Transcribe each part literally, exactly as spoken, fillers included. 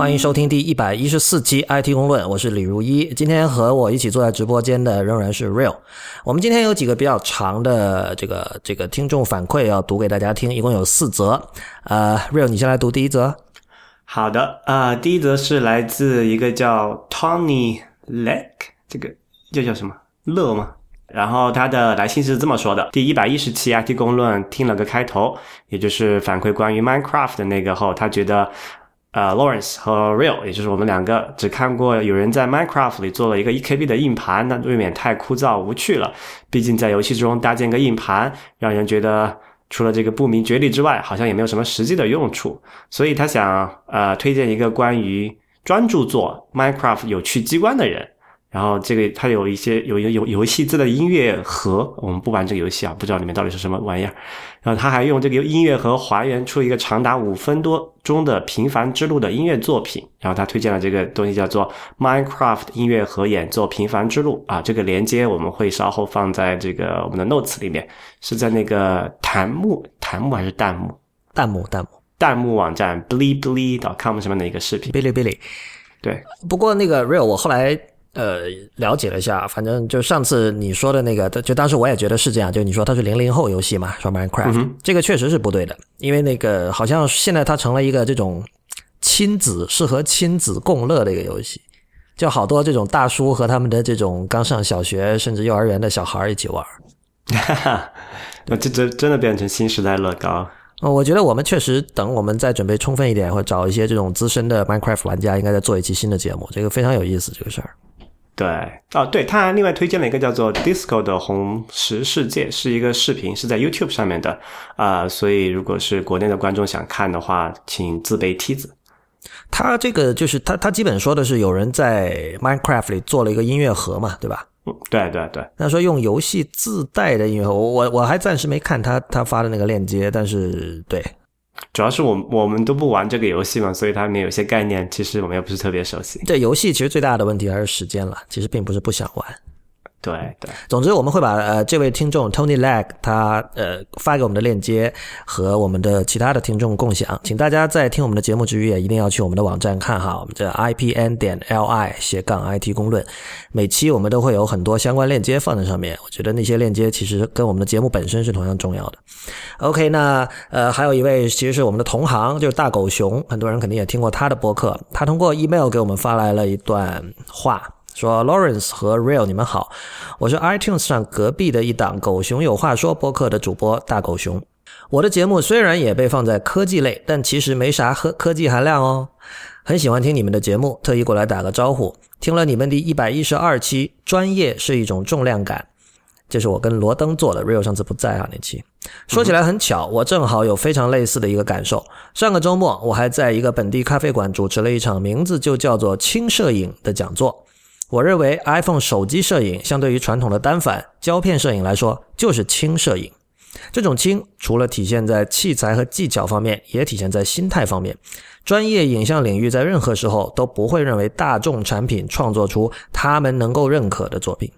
欢迎收听第一百一十四期 I T 公论，我是李如一。今天和我一起坐在直播间的仍然是 Rail。我们今天有几个比较长的这个这个听众反馈要读给大家听，一共有四则。呃 Rail 你先来读第一则。好的，呃第一则是来自一个叫 Tony Lek， 这个这叫什么？乐吗？然后他的来信是这么说的，第一百一十期 I T 公论听了个开头，也就是反馈关于 Minecraft 的那个后，他觉得呃 Lawrence 和 Rail 也就是我们两个只看过有人在 Minecraft 里做了一个 一 K B 的硬盘，那未免太枯燥无趣了，毕竟在游戏中搭建个硬盘让人觉得除了这个不明觉厉之外好像也没有什么实际的用处，所以他想呃推荐一个关于专注做 Minecraft 有趣机关的人。然后这个它有一些有有游戏自带的音乐盒，我们不玩这个游戏啊，不知道里面到底是什么玩意儿。然后他还用这个音乐盒还原出一个长达五分多钟的平凡之路的音乐作品。然后他推荐了这个东西叫做 Minecraft 音乐盒演奏平凡之路啊，这个连接我们会稍后放在这个我们的 notes 里面，是在那个弹幕弹幕还是弹幕弹幕弹幕弹幕网站 bilibili 点 com 上面的一个视频。bilibili。对。不过那个 Real 我后来呃，了解了一下，反正就上次你说的那个，就当时我也觉得是这样，就你说它是零零后游戏嘛，说 Minecraft，嗯，这个确实是不对的，因为那个好像现在它成了一个这种亲子适合亲子共乐的一个游戏，就好多这种大叔和他们的这种刚上小学甚至幼儿园的小孩一起玩，哈哈，这真真的变成新时代乐高。我觉得我们确实等我们再准备充分一点，或找一些这种资深的 Minecraft 玩家，应该再做一期新的节目，这个非常有意思这个事儿。对，哦，对，他还另外推荐了一个叫做 Disco 的红石世界，是一个视频，是在 YouTube 上面的啊，呃，所以如果是国内的观众想看的话，请自备梯子。他这个就是他他基本说的是有人在 Minecraft 里做了一个音乐盒嘛，对吧？嗯，对对对。那说用游戏自带的音乐盒，我我还暂时没看他他发的那个链接，但是对，主要是我们我们都不玩这个游戏嘛，所以它里面有些概念其实我们也不是特别熟悉。对，游戏其实最大的问题还是时间了，其实并不是不想玩。对对。总之我们会把呃这位听众 Tony Lek 他呃发给我们的链接和我们的其他的听众共享。请大家在听我们的节目之余也一定要去我们的网站看哈，我们这 I P N 点 L I 斜杠 I T 公论。每期我们都会有很多相关链接放在上面，我觉得那些链接其实跟我们的节目本身是同样重要的。OK， 那呃还有一位其实是我们的同行，就是大狗熊，很多人肯定也听过他的播客。他通过 email 给我们发来了一段话。说 Lawrence 和 Rail 你们好，我是 iTunes 上隔壁的一档狗熊有话说播客的主播大狗熊，我的节目虽然也被放在科技类，但其实没啥科技含量哦，很喜欢听你们的节目，特意过来打个招呼，听了你们第一百一十二期专业是一种重量感，这是我跟罗登做的， Rio 上次不在啊那期。说起来很巧，我正好有非常类似的一个感受。上个周末我还在一个本地咖啡馆主持了一场名字就叫做轻摄影的讲座。我认为 iPhone 手机摄影相对于传统的单反胶片摄影来说就是轻摄影，这种轻除了体现在器材和技巧方面，也体现在心态方面。专业影像领域在任何时候都不会认为大众产品创作出他们能够认可的作品，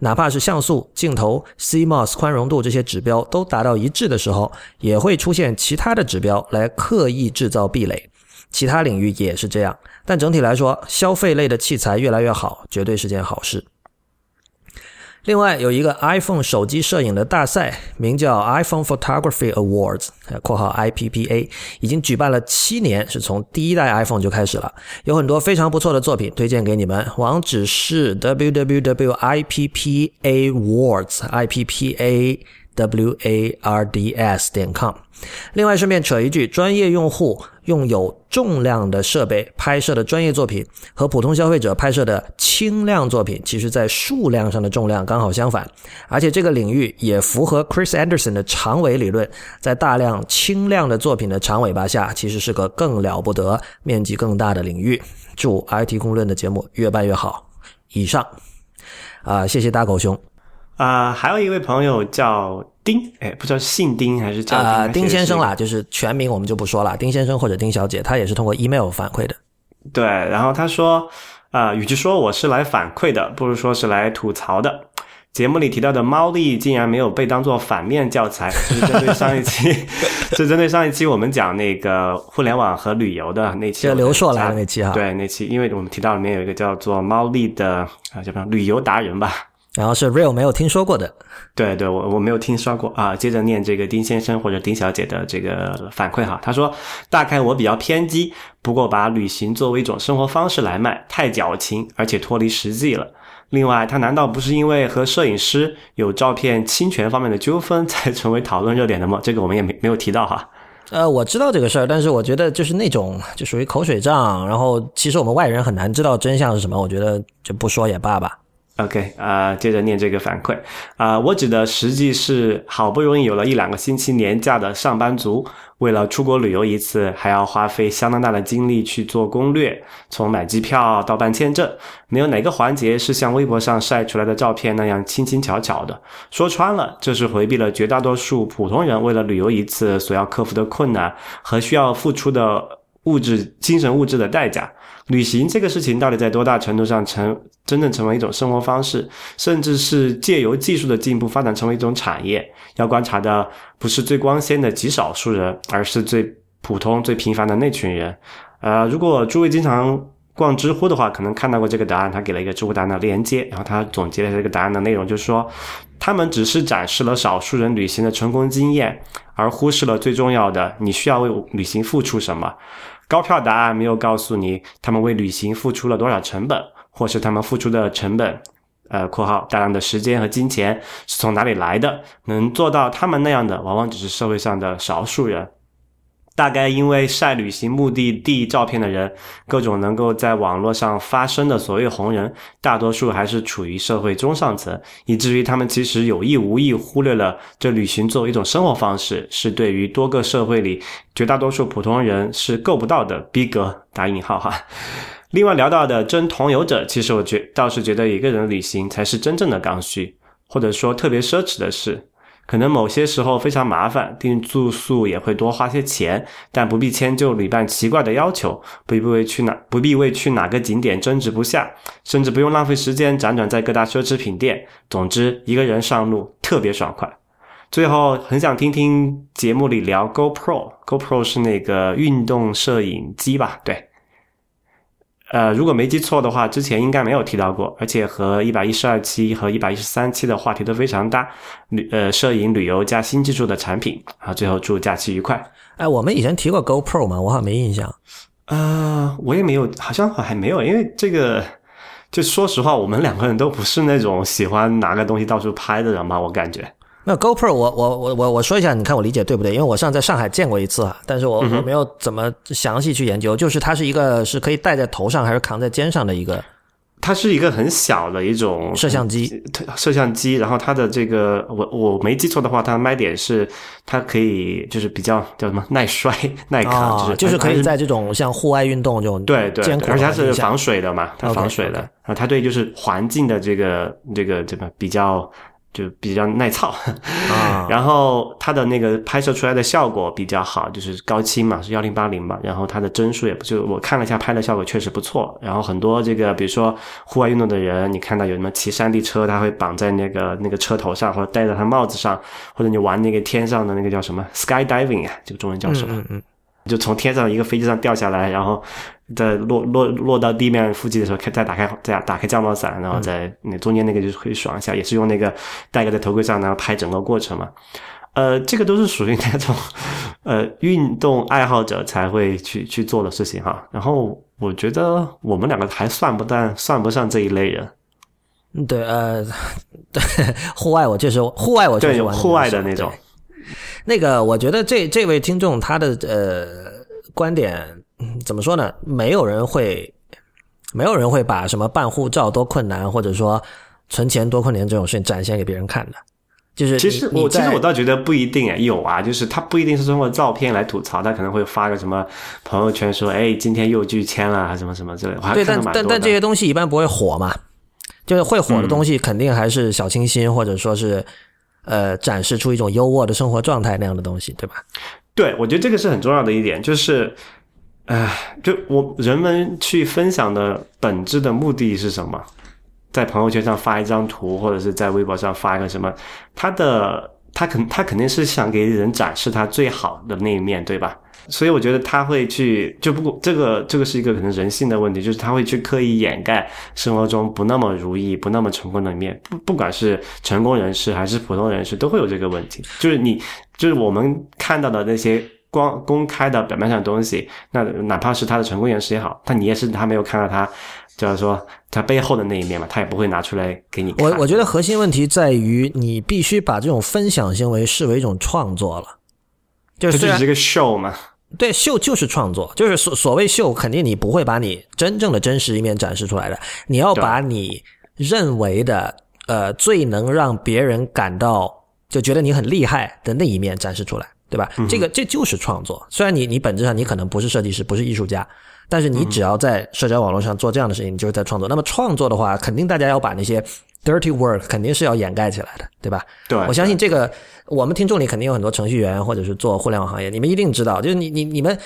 哪怕是像素、镜头、 C M O S 宽容度这些指标都达到一致的时候，也会出现其他的指标来刻意制造壁垒，其他领域也是这样，但整体来说，消费类的器材越来越好，绝对是件好事。另外，有一个 iPhone 手机摄影的大赛，名叫 iPhone Photography Awards， 括号 I P P A， 已经举办了七年，是从第一代 iPhone 就开始了。有很多非常不错的作品推荐给你们，网址是 w w w 点 I P P A Awards 点 com。另外顺便扯一句，专业用户用有重量的设备拍摄的专业作品和普通消费者拍摄的轻量作品，其实在数量上的重量刚好相反，而且这个领域也符合 Chris Anderson 的长尾理论，在大量轻量的作品的长尾巴下，其实是个更了不得面积更大的领域。祝 I T 公论的节目越办越好。以上啊，呃，谢谢大狗熊。啊，呃，还有一位朋友叫丁，哎，不知道姓丁还是叫丁，呃、丁先生啦，就是全名我们就不说了，丁先生或者丁小姐，他也是通过 email 反馈的。对，然后他说，啊，呃，与其说我是来反馈的，不如说是来吐槽的。节目里提到的猫力竟然没有被当作反面教材，这是针对上一期这针对上一期我们讲那个互联网和旅游的那期，刘硕来的那期哈，对那期，因为我们提到里面有一个叫做猫力的啊，叫什么旅游达人吧，然后是 Rail 没有听说过的，对对，我我没有听说过啊。接着念这个丁先生或者丁小姐的这个反馈哈，他说大概我比较偏激，不过把旅行作为一种生活方式来卖太矫情，而且脱离实际了。另外他难道不是因为和摄影师有照片侵权方面的纠纷才成为讨论热点的吗？这个我们也 没, 没有提到哈。呃，我知道这个事儿，但是我觉得就是那种就属于口水仗，然后其实我们外人很难知道真相是什么，我觉得就不说也罢吧。OK， 啊、呃，接着念这个反馈啊、呃，我指的实际是好不容易有了一两个星期年假的上班族，为了出国旅游一次，还要花费相当大的精力去做攻略，从买机票到办签证，没有哪个环节是像微博上晒出来的照片那样轻轻巧巧的。说穿了，这是回避了绝大多数普通人为了旅游一次所要克服的困难和需要付出的物质、精神物质的代价。旅行这个事情到底在多大程度上成真正成为一种生活方式，甚至是借由技术的进步发展成为一种产业，要观察的不是最光鲜的极少数人，而是最普通最平凡的那群人。呃，如果诸位经常逛知乎的话，可能看到过这个答案，他给了一个知乎答案的连接，然后他总结了这个答案的内容，就是说他们只是展示了少数人旅行的成功经验，而忽视了最重要的你需要为旅行付出什么。高票答案没有告诉你他们为旅行付出了多少成本，或是他们付出的成本呃，括号大量的时间和金钱是从哪里来的，能做到他们那样的往往只是社会上的少数人。大概因为晒旅行目的地照片的人，各种能够在网络上发声的所谓红人，大多数还是处于社会中上层，以至于他们其实有意无意忽略了这旅行作为一种生活方式是对于多个社会里绝大多数普通人是够不到的逼格，打引号哈。另外聊到的真同游者，其实我觉倒是觉得一个人旅行才是真正的刚需，或者说特别奢侈的事，可能某些时候非常麻烦，订住宿也会多花些钱，但不必迁就旅伴奇怪的要求，不必为去哪不必为去哪个景点争执不下，甚至不用浪费时间辗转在各大奢侈品店。总之，一个人上路特别爽快。最后，很想听听节目里聊 GoPro， GoPro 是那个运动摄影机吧？对。呃，如果没记错的话，之前应该没有提到过，而且和一百一十二期和一百一十三期的话题都非常搭，呃，摄影、旅游加新技术的产品啊。最后祝假期愉快。哎，我们以前提过 GoPro 吗？我好像没印象。呃，我也没有，好像还没有，因为这个，就说实话，我们两个人都不是那种喜欢拿个东西到处拍的人嘛，我感觉。那 GoPro 我我我我我说一下，你看我理解对不对，因为我上在上海见过一次啊，但是我我没有怎么详细去研究，就是它是一个是可以戴在头上还是扛在肩上的一个。它是一个很小的一种摄像机，摄像机，然后它的这个我我没记错的话，它的卖点是它可以就是比较叫什么耐摔耐扛、哦，就是就是可以在这种像户外运动这种对 对, 对，而且它是防水的嘛，它防水的， okay, okay. 然后它对就是环境的这个这个这个比较。就比较耐操、啊、然后它的那个拍摄出来的效果比较好，就是高清嘛，是一零八零嘛，然后它的帧数也不就我看了一下，拍的效果确实不错。然后很多这个比如说户外运动的人，你看到有什么骑山地车，他会绑在那个那个车头上，或者戴在他帽子上，或者你玩那个天上的那个叫什么 skydiving 啊，这个中文叫什么？嗯嗯嗯，就从天上一个飞机上掉下来，然后在落落落到地面附近的时候，再打开再打开降落伞，然后在那中间那个就可以爽一下，也是用那个戴个在头盔上，然后拍整个过程嘛。呃，这个都是属于那种呃运动爱好者才会去去做的事情哈。然后我觉得我们两个还算不但算不上这一类人。对呃，对，户外我就是户外我就是玩户外的那种。那个我觉得这这位听众他的呃观点怎么说呢，没有人会没有人会把什么办护照多困难或者说存钱多困难这种事情展现给别人看的。就是其实我其实我倒觉得不一定，有啊，就是他不一定是通过照片来吐槽，他可能会发个什么朋友圈说哎今天又拒签了什么什么之类的。对，但但但这些东西一般不会火嘛。就是会火的东西肯定还是小清新、嗯、或者说是呃，展示出一种优渥的生活状态那样的东西，对吧？对，我觉得这个是很重要的一点，就是，呃，就我人们去分享的本质的目的是什么？在朋友圈上发一张图，或者是在微博上发一个什么，他的他肯他肯定是想给人展示他最好的那一面，对吧？所以我觉得他会去，就不这个这个是一个可能人性的问题，就是他会去刻意掩盖生活中不那么如意、不那么成功的一面。不不管是成功人士还是普通人士，都会有这个问题。就是你，就是我们看到的那些。光公开的表面上的东西，那哪怕是他的成功人士也好，但你也是他没有看到他，就是说他背后的那一面嘛，他也不会拿出来给你看。我我觉得核心问题在于，你必须把这种分享行为视为一种创作了，就是这就是一个 show 嘛。对，秀就是创作，就是所所谓秀，肯定你不会把你真正的真实一面展示出来的，你要把你认为的呃最能让别人感到就觉得你很厉害的那一面展示出来。对吧？这个这就是创作。虽然你你本质上你可能不是设计师，不是艺术家，但是你只要在社交网络上做这样的事情，你就是在创作。那么创作的话，肯定大家要把那些 dirty work 肯定是要掩盖起来的，对吧？对。我相信这个，我们听众里肯定有很多程序员或者是做互联网行业，你们一定知道，就是你你你们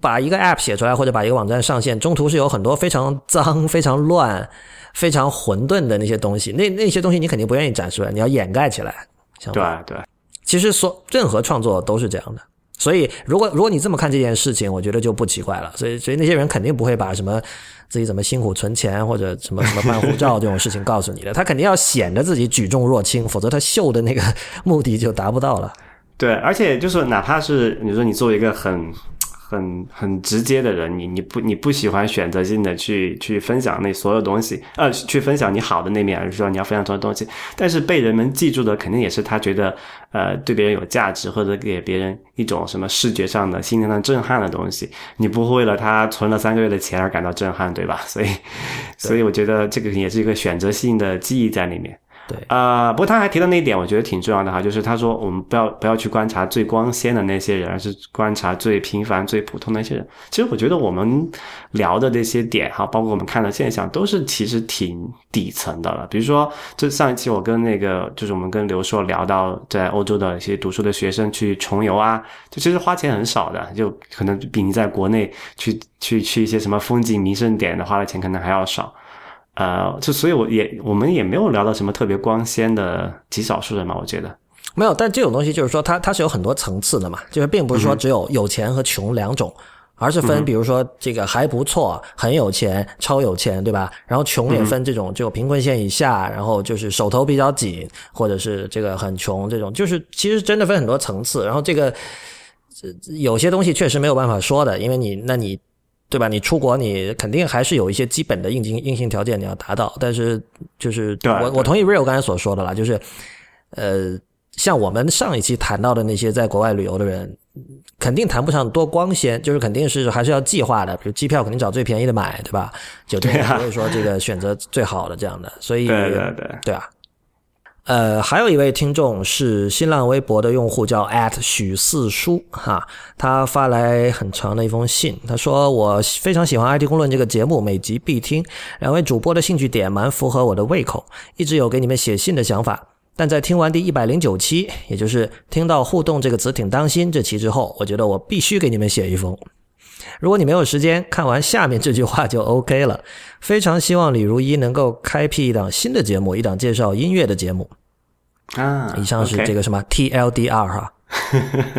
把一个 app 写出来或者把一个网站上线，中途是有很多非常脏、非常乱、非常混沌的那些东西，那那些东西你肯定不愿意展示出来，你要掩盖起来。对对。其实说任何创作都是这样的，所以如果如果你这么看这件事情，我觉得就不奇怪了。所以所以那些人肯定不会把什么自己怎么辛苦存钱或者什么什么办护照这种事情告诉你的，他肯定要显得自己举重若轻，否则他秀的那个目的就达不到了。对，而且就是哪怕是你说你作为一个很很很直接的人，你你不你不喜欢选择性的去去分享那所有东西，呃，去分享你好的那面，而是说你要分享所有东西，但是被人们记住的肯定也是他觉得。呃，对别人有价值，或者给别人一种什么视觉上的、心灵上震撼的东西，你不会为了他存了三个月的钱而感到震撼，对吧？所以，所以我觉得这个也是一个选择性的记忆在里面。对，呃，不过他还提到那一点，我觉得挺重要的哈，就是他说我们不要不要去观察最光鲜的那些人，而是观察最平凡、最普通的那些人。其实我觉得我们聊的这些点哈，包括我们看的现象，都是其实挺底层的了。比如说，就上一期我跟那个就是我们跟刘硕聊到，在欧洲的一些读书的学生去穷游啊，就其实花钱很少的，就可能比你在国内去去去一些什么风景名胜点的花的钱可能还要少。呃，就所以我也我们也没有聊到什么特别光鲜的极少数人嘛，我觉得没有。但这种东西就是说，它它是有很多层次的嘛，就是并不是说只有有钱和穷两种，嗯、而是分，比如说这个还不错、很有钱、超有钱，对吧？然后穷也分这种，只有贫困线以下，然后就是手头比较紧，或者是这个很穷这种，就是其实真的分很多层次。然后这个有些东西确实没有办法说的，因为你那你。对吧？你出国，你肯定还是有一些基本的硬性硬性条件你要达到，但是就是我我同意 Rio 刚才所说的啦，就是呃，像我们上一期谈到的那些在国外旅游的人，肯定谈不上多光鲜，就是肯定是还是要计划的，比如机票肯定找最便宜的买，对吧？酒店不会说这个选择最好的这样的，所以对对对，对啊。呃，还有一位听众是新浪微博的用户叫 at 许四书哈，他发来很长的一封信，他说我非常喜欢 I T 公论这个节目，每集必听，两位主播的兴趣点蛮符合我的胃口，一直有给你们写信的想法，但在听完第一百零九期，也就是听到互动这个词挺当心这期之后，我觉得我必须给你们写一封。如果你没有时间看完下面这句话就 OK 了，非常希望李如一能够开辟一档新的节目，一档介绍音乐的节目啊。以上是这个什么 T L D R 哈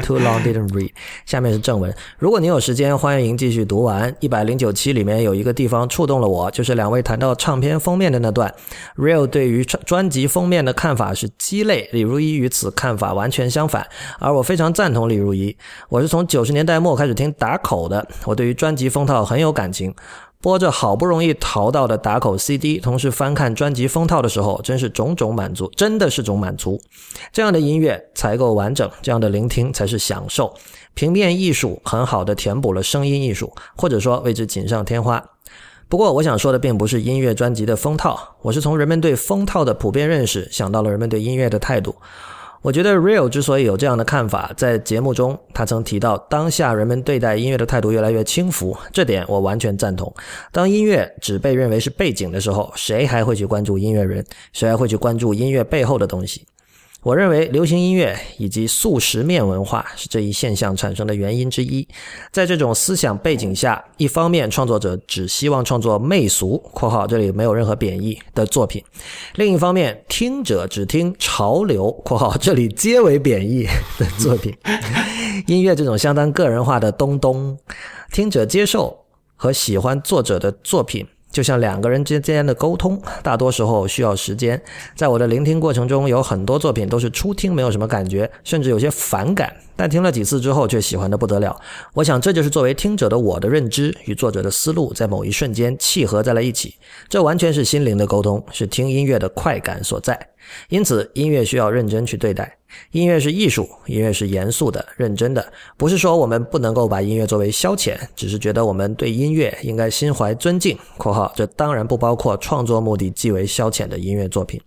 ，Too long didn't read。下面是正文。如果你有时间，欢迎继续读完一百零九期。里面有一个地方触动了我，就是两位谈到唱片封面的那段。Rail 对于专辑封面的看法是鸡肋，李如一与此看法完全相反，而我非常赞同李如一。我是从九十年代末开始听打口的，我对于专辑封套很有感情。播着好不容易淘到的打口 C D， 同时翻看专辑封套的时候，真是种种满足，真的是种满足。这样的音乐才够完整，这样的聆听才是享受。平面艺术很好的填补了声音艺术，或者说为之锦上添花。不过我想说的并不是音乐专辑的封套，我是从人们对封套的普遍认识想到了人们对音乐的态度。我觉得 Rio 之所以有这样的看法，在节目中他曾提到当下人们对待音乐的态度越来越轻浮，这点我完全赞同。当音乐只被认为是背景的时候，谁还会去关注音乐人，谁还会去关注音乐背后的东西。我认为流行音乐以及速食面文化是这一现象产生的原因之一。在这种思想背景下，一方面创作者只希望创作媚俗（括号这里没有任何贬义）的作品，另一方面听者只听潮流（括号这里皆为贬义）的作品。音乐这种相当个人化的东东，听者接受和喜欢作者的作品就像两个人之间的沟通，大多时候需要时间。在我的聆听过程中，有很多作品都是初听没有什么感觉，甚至有些反感，但听了几次之后却喜欢得不得了。我想这就是作为听者的我的认知与作者的思路在某一瞬间契合在了一起，这完全是心灵的沟通，是听音乐的快感所在。因此音乐需要认真去对待，音乐是艺术，音乐是严肃的、认真的。不是说我们不能够把音乐作为消遣，只是觉得我们对音乐应该心怀尊敬（括号这当然不包括创作目的即为消遣的音乐作品）。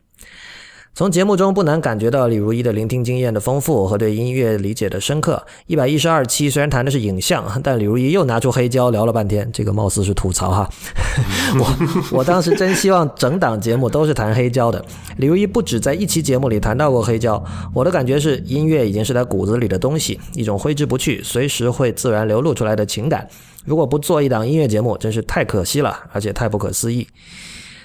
从节目中不难感觉到李如一的聆听经验的丰富和对音乐理解的深刻。一百一十二期虽然谈的是影像，但李如一又拿出黑胶聊了半天，这个貌似是吐槽哈。我我当时真希望整档节目都是谈黑胶的。李如一不止在一期节目里谈到过黑胶，我的感觉是音乐已经是他骨子里的东西，一种挥之不去、随时会自然流露出来的情感。如果不做一档音乐节目，真是太可惜了，而且太不可思议。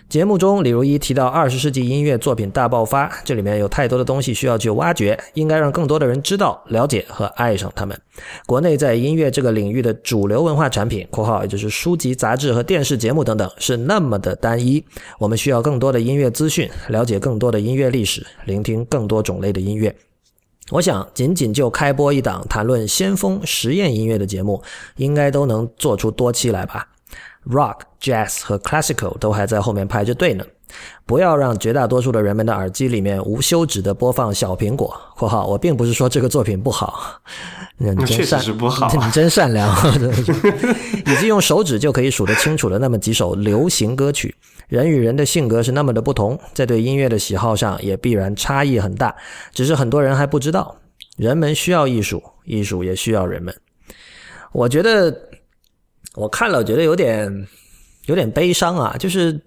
节目中李如一提到二十世纪音乐作品大爆发，这里面有太多的东西需要去挖掘，应该让更多的人知道、了解和爱上他们。国内在音乐这个领域的主流文化产品（括号也就是书籍、杂志和电视节目等等）是那么的单一，我们需要更多的音乐资讯，了解更多的音乐历史，聆听更多种类的音乐。我想仅仅就开播一档谈论先锋实验音乐的节目，应该都能做出多期来吧。Rock、Jazz 和 Classical 都还在后面排着队呢。不要让绝大多数的人们的耳机里面无休止的播放小苹果（括号我并不是说这个作品不好，你真善，确实不好，你真善良）以及用手指就可以数得清楚的那么几首流行歌曲。人与人的性格是那么的不同，在对音乐的喜好上也必然差异很大，只是很多人还不知道。人们需要艺术，艺术也需要人们。我觉得我看了，我觉得有点有点悲伤啊。就是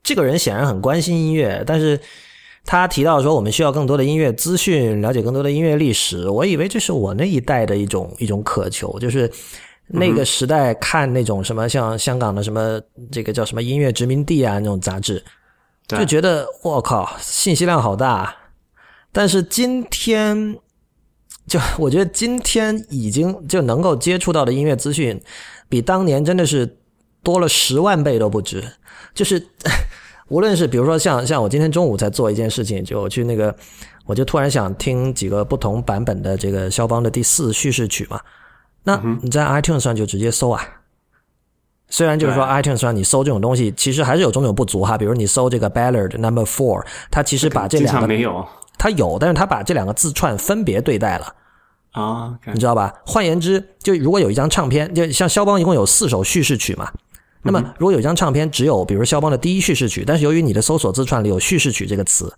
这个人显然很关心音乐，但是他提到说我们需要更多的音乐资讯，了解更多的音乐历史。我以为这是我那一代的一种一种渴求，就是那个时代看那种什么像香港的什么这个叫什么音乐殖民地啊那种杂志，就觉得我靠，信息量好大。但是今天就我觉得今天已经就能够接触到的音乐资讯比当年真的是多了十万倍都不止。就是无论是比如说像像我今天中午才做一件事情，就我去那个我就突然想听几个不同版本的这个肖邦的第四叙事曲嘛，那你在 iTunes 上就直接搜啊。虽然就是说 iTunes 上你搜这种东西其实还是有种种不足哈，比如你搜这个 Ballard number four， 它其实把这两个没有，它有，但是它把这两个字串分别对待了啊， oh, okay. 你知道吧？换言之，就如果有一张唱片，就像肖邦一共有四首叙事曲嘛，那么如果有一张唱片只有比如肖邦的第一叙事曲，但是由于你的搜索字串里有叙事曲这个词，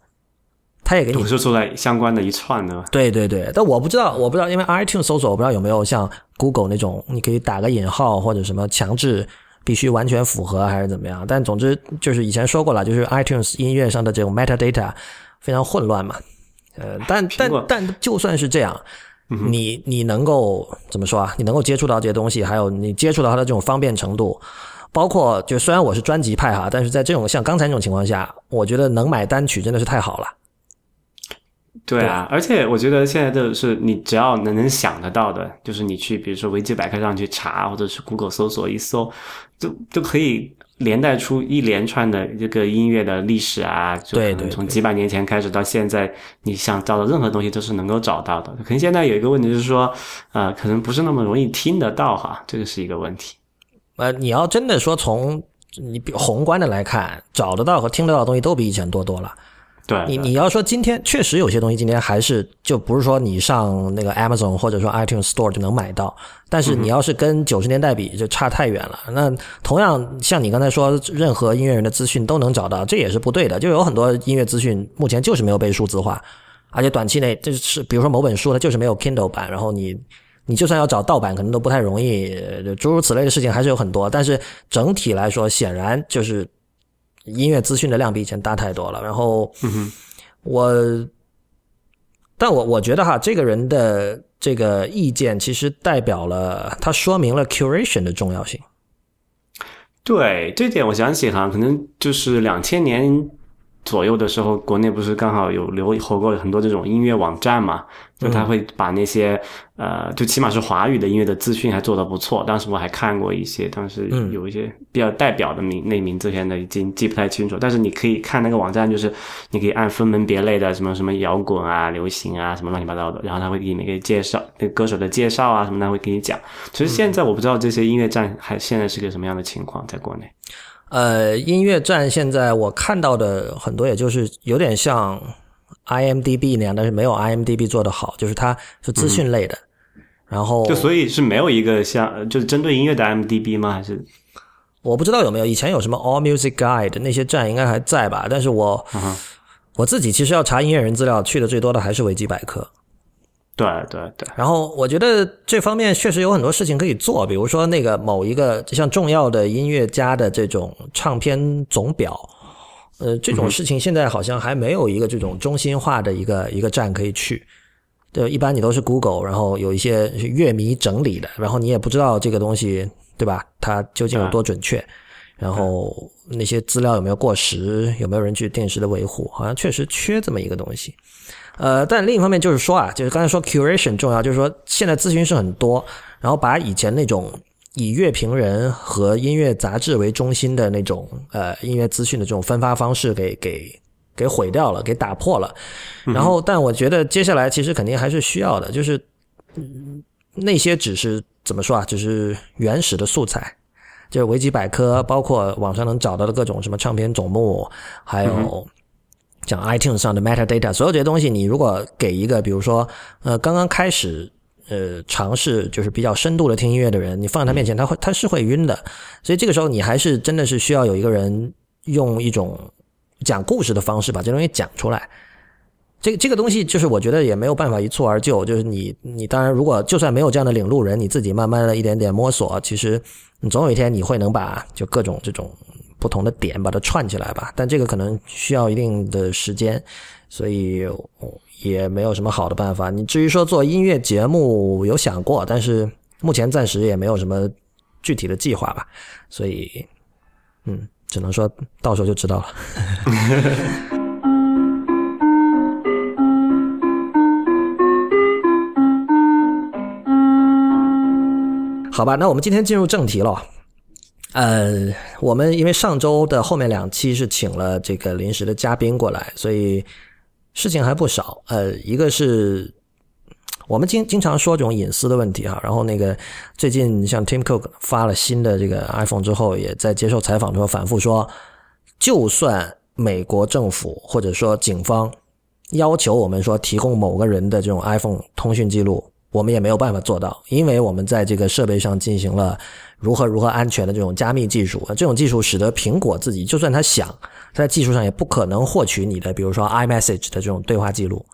它也给你不是出来相关的一串的。对对对，但我不知道，我不知道，因为 iTunes 搜索我不知道有没有像 Google 那种，你可以打个引号或者什么强制必须完全符合还是怎么样？但总之就是以前说过了，就是 iTunes 音乐上的这种 metadata 非常混乱嘛。呃，但但但就算是这样。你你能够怎么说啊？你能够接触到这些东西，还有你接触到它的这种方便程度，包括就虽然我是专辑派哈，但是在这种像刚才这种情况下，我觉得能买单曲真的是太好了。对啊，而且我觉得现在就是你只要能能想得到的，就是你去比如说维基百科上去查，或者是 Google 搜索一搜，就就可以连带出一连串的这个音乐的历史啊，就从几百年前开始到现在，你想找的任何东西都是能够找到的。可能现在有一个问题就是说，呃，可能不是那么容易听得到哈，这个是一个问题。呃，你要真的说从你宏观的来看，找得到和听得到的东西都比以前多多了。对，你你要说今天确实有些东西今天还是就不是说你上那个 Amazon 或者说 iTunes Store 就能买到，但是你要是跟九十年代比就差太远了。那同样像你刚才说任何音乐人的资讯都能找到，这也是不对的，就有很多音乐资讯目前就是没有被数字化，而且短期内就是比如说某本书它就是没有 Kindle 版，然后你你就算要找盗版可能都不太容易，诸如此类的事情还是有很多。但是整体来说显然就是音乐资讯的量比以前大太多了。然后我但我我觉得哈，这个人的这个意见其实代表了，他说明了 curation 的重要性。对，这点我想起哈，可能就是两千年左右的时候，国内不是刚好有流行过很多这种音乐网站嘛，就他会把那些、嗯、呃，就起码是华语的音乐的资讯还做得不错。当时我还看过一些，当时有一些比较代表的名、嗯、那名字现在已经记不太清楚，但是你可以看那个网站，就是你可以按分门别类的，什么什么摇滚啊、流行啊，什么乱七八糟的，然后他会给你给介绍那个歌手的介绍啊什么，他会给你讲。其实现在我不知道这些音乐站还现在是个什么样的情况，在国内。呃，音乐站现在我看到的很多，也就是有点像 I M D B 那样，但是没有 I M D B 做得好，就是它是资讯类的。嗯、然后就所以是没有一个像就是针对音乐的 I M D B 吗？还是我不知道有没有，以前有什么 All Music Guide 那些站应该还在吧？但是我、嗯、我自己其实要查音乐人资料，去的最多的还是维基百科。对对对。然后我觉得这方面确实有很多事情可以做，比如说那个某一个像重要的音乐家的这种唱片总表，呃，这种事情现在好像还没有一个这种中心化的一个一个站可以去。对，一般你都是 Google， 然后有一些乐迷整理的，然后你也不知道这个东西，对吧？它究竟有多准确？然后那些资料有没有过时？有没有人去定时的维护？好像确实缺这么一个东西。呃，但另一方面就是说啊，就是刚才说 curation 重要，就是说现在咨询师很多，然后把以前那种以乐评人和音乐杂志为中心的那种呃音乐资讯的这种分发方式给给给毁掉了，给打破了。然后，但我觉得接下来其实肯定还是需要的，就是那些只是怎么说啊，只是原始的素材。就是维基百科，包括网上能找到的各种什么唱片总目，还有讲 iTunes 上的 metadata， 所有这些东西，你如果给一个比如说呃刚刚开始呃尝试就是比较深度的听音乐的人，你放在他面前，他会他是会晕的。所以这个时候你还是真的是需要有一个人用一种讲故事的方式把这东西讲出来。这个这个东西就是我觉得也没有办法一蹴而就，就是你你当然如果就算没有这样的领路人，你自己慢慢的一点点摸索，其实你总有一天你会能把就各种这种不同的点把它串起来吧，但这个可能需要一定的时间，所以也没有什么好的办法。你至于说做音乐节目有想过，但是目前暂时也没有什么具体的计划吧，所以嗯，只能说到时候就知道了。好吧，那我们今天进入正题了。呃，我们因为上周的后面两期是请了这个临时的嘉宾过来，所以事情还不少。呃，一个是我们经经常说这种隐私的问题哈，然后那个最近像 Tim Cook 发了新的这个 iPhone 之后，也在接受采访的时候反复说，就算美国政府或者说警方要求我们说提供某个人的这种 iPhone 通讯记录，我们也没有办法做到，因为我们在这个设备上进行了如何如何安全的这种加密技术。这种技术使得苹果自己就算他想，他在技术上也不可能获取你的比如说 iMessage 的这种对话记录。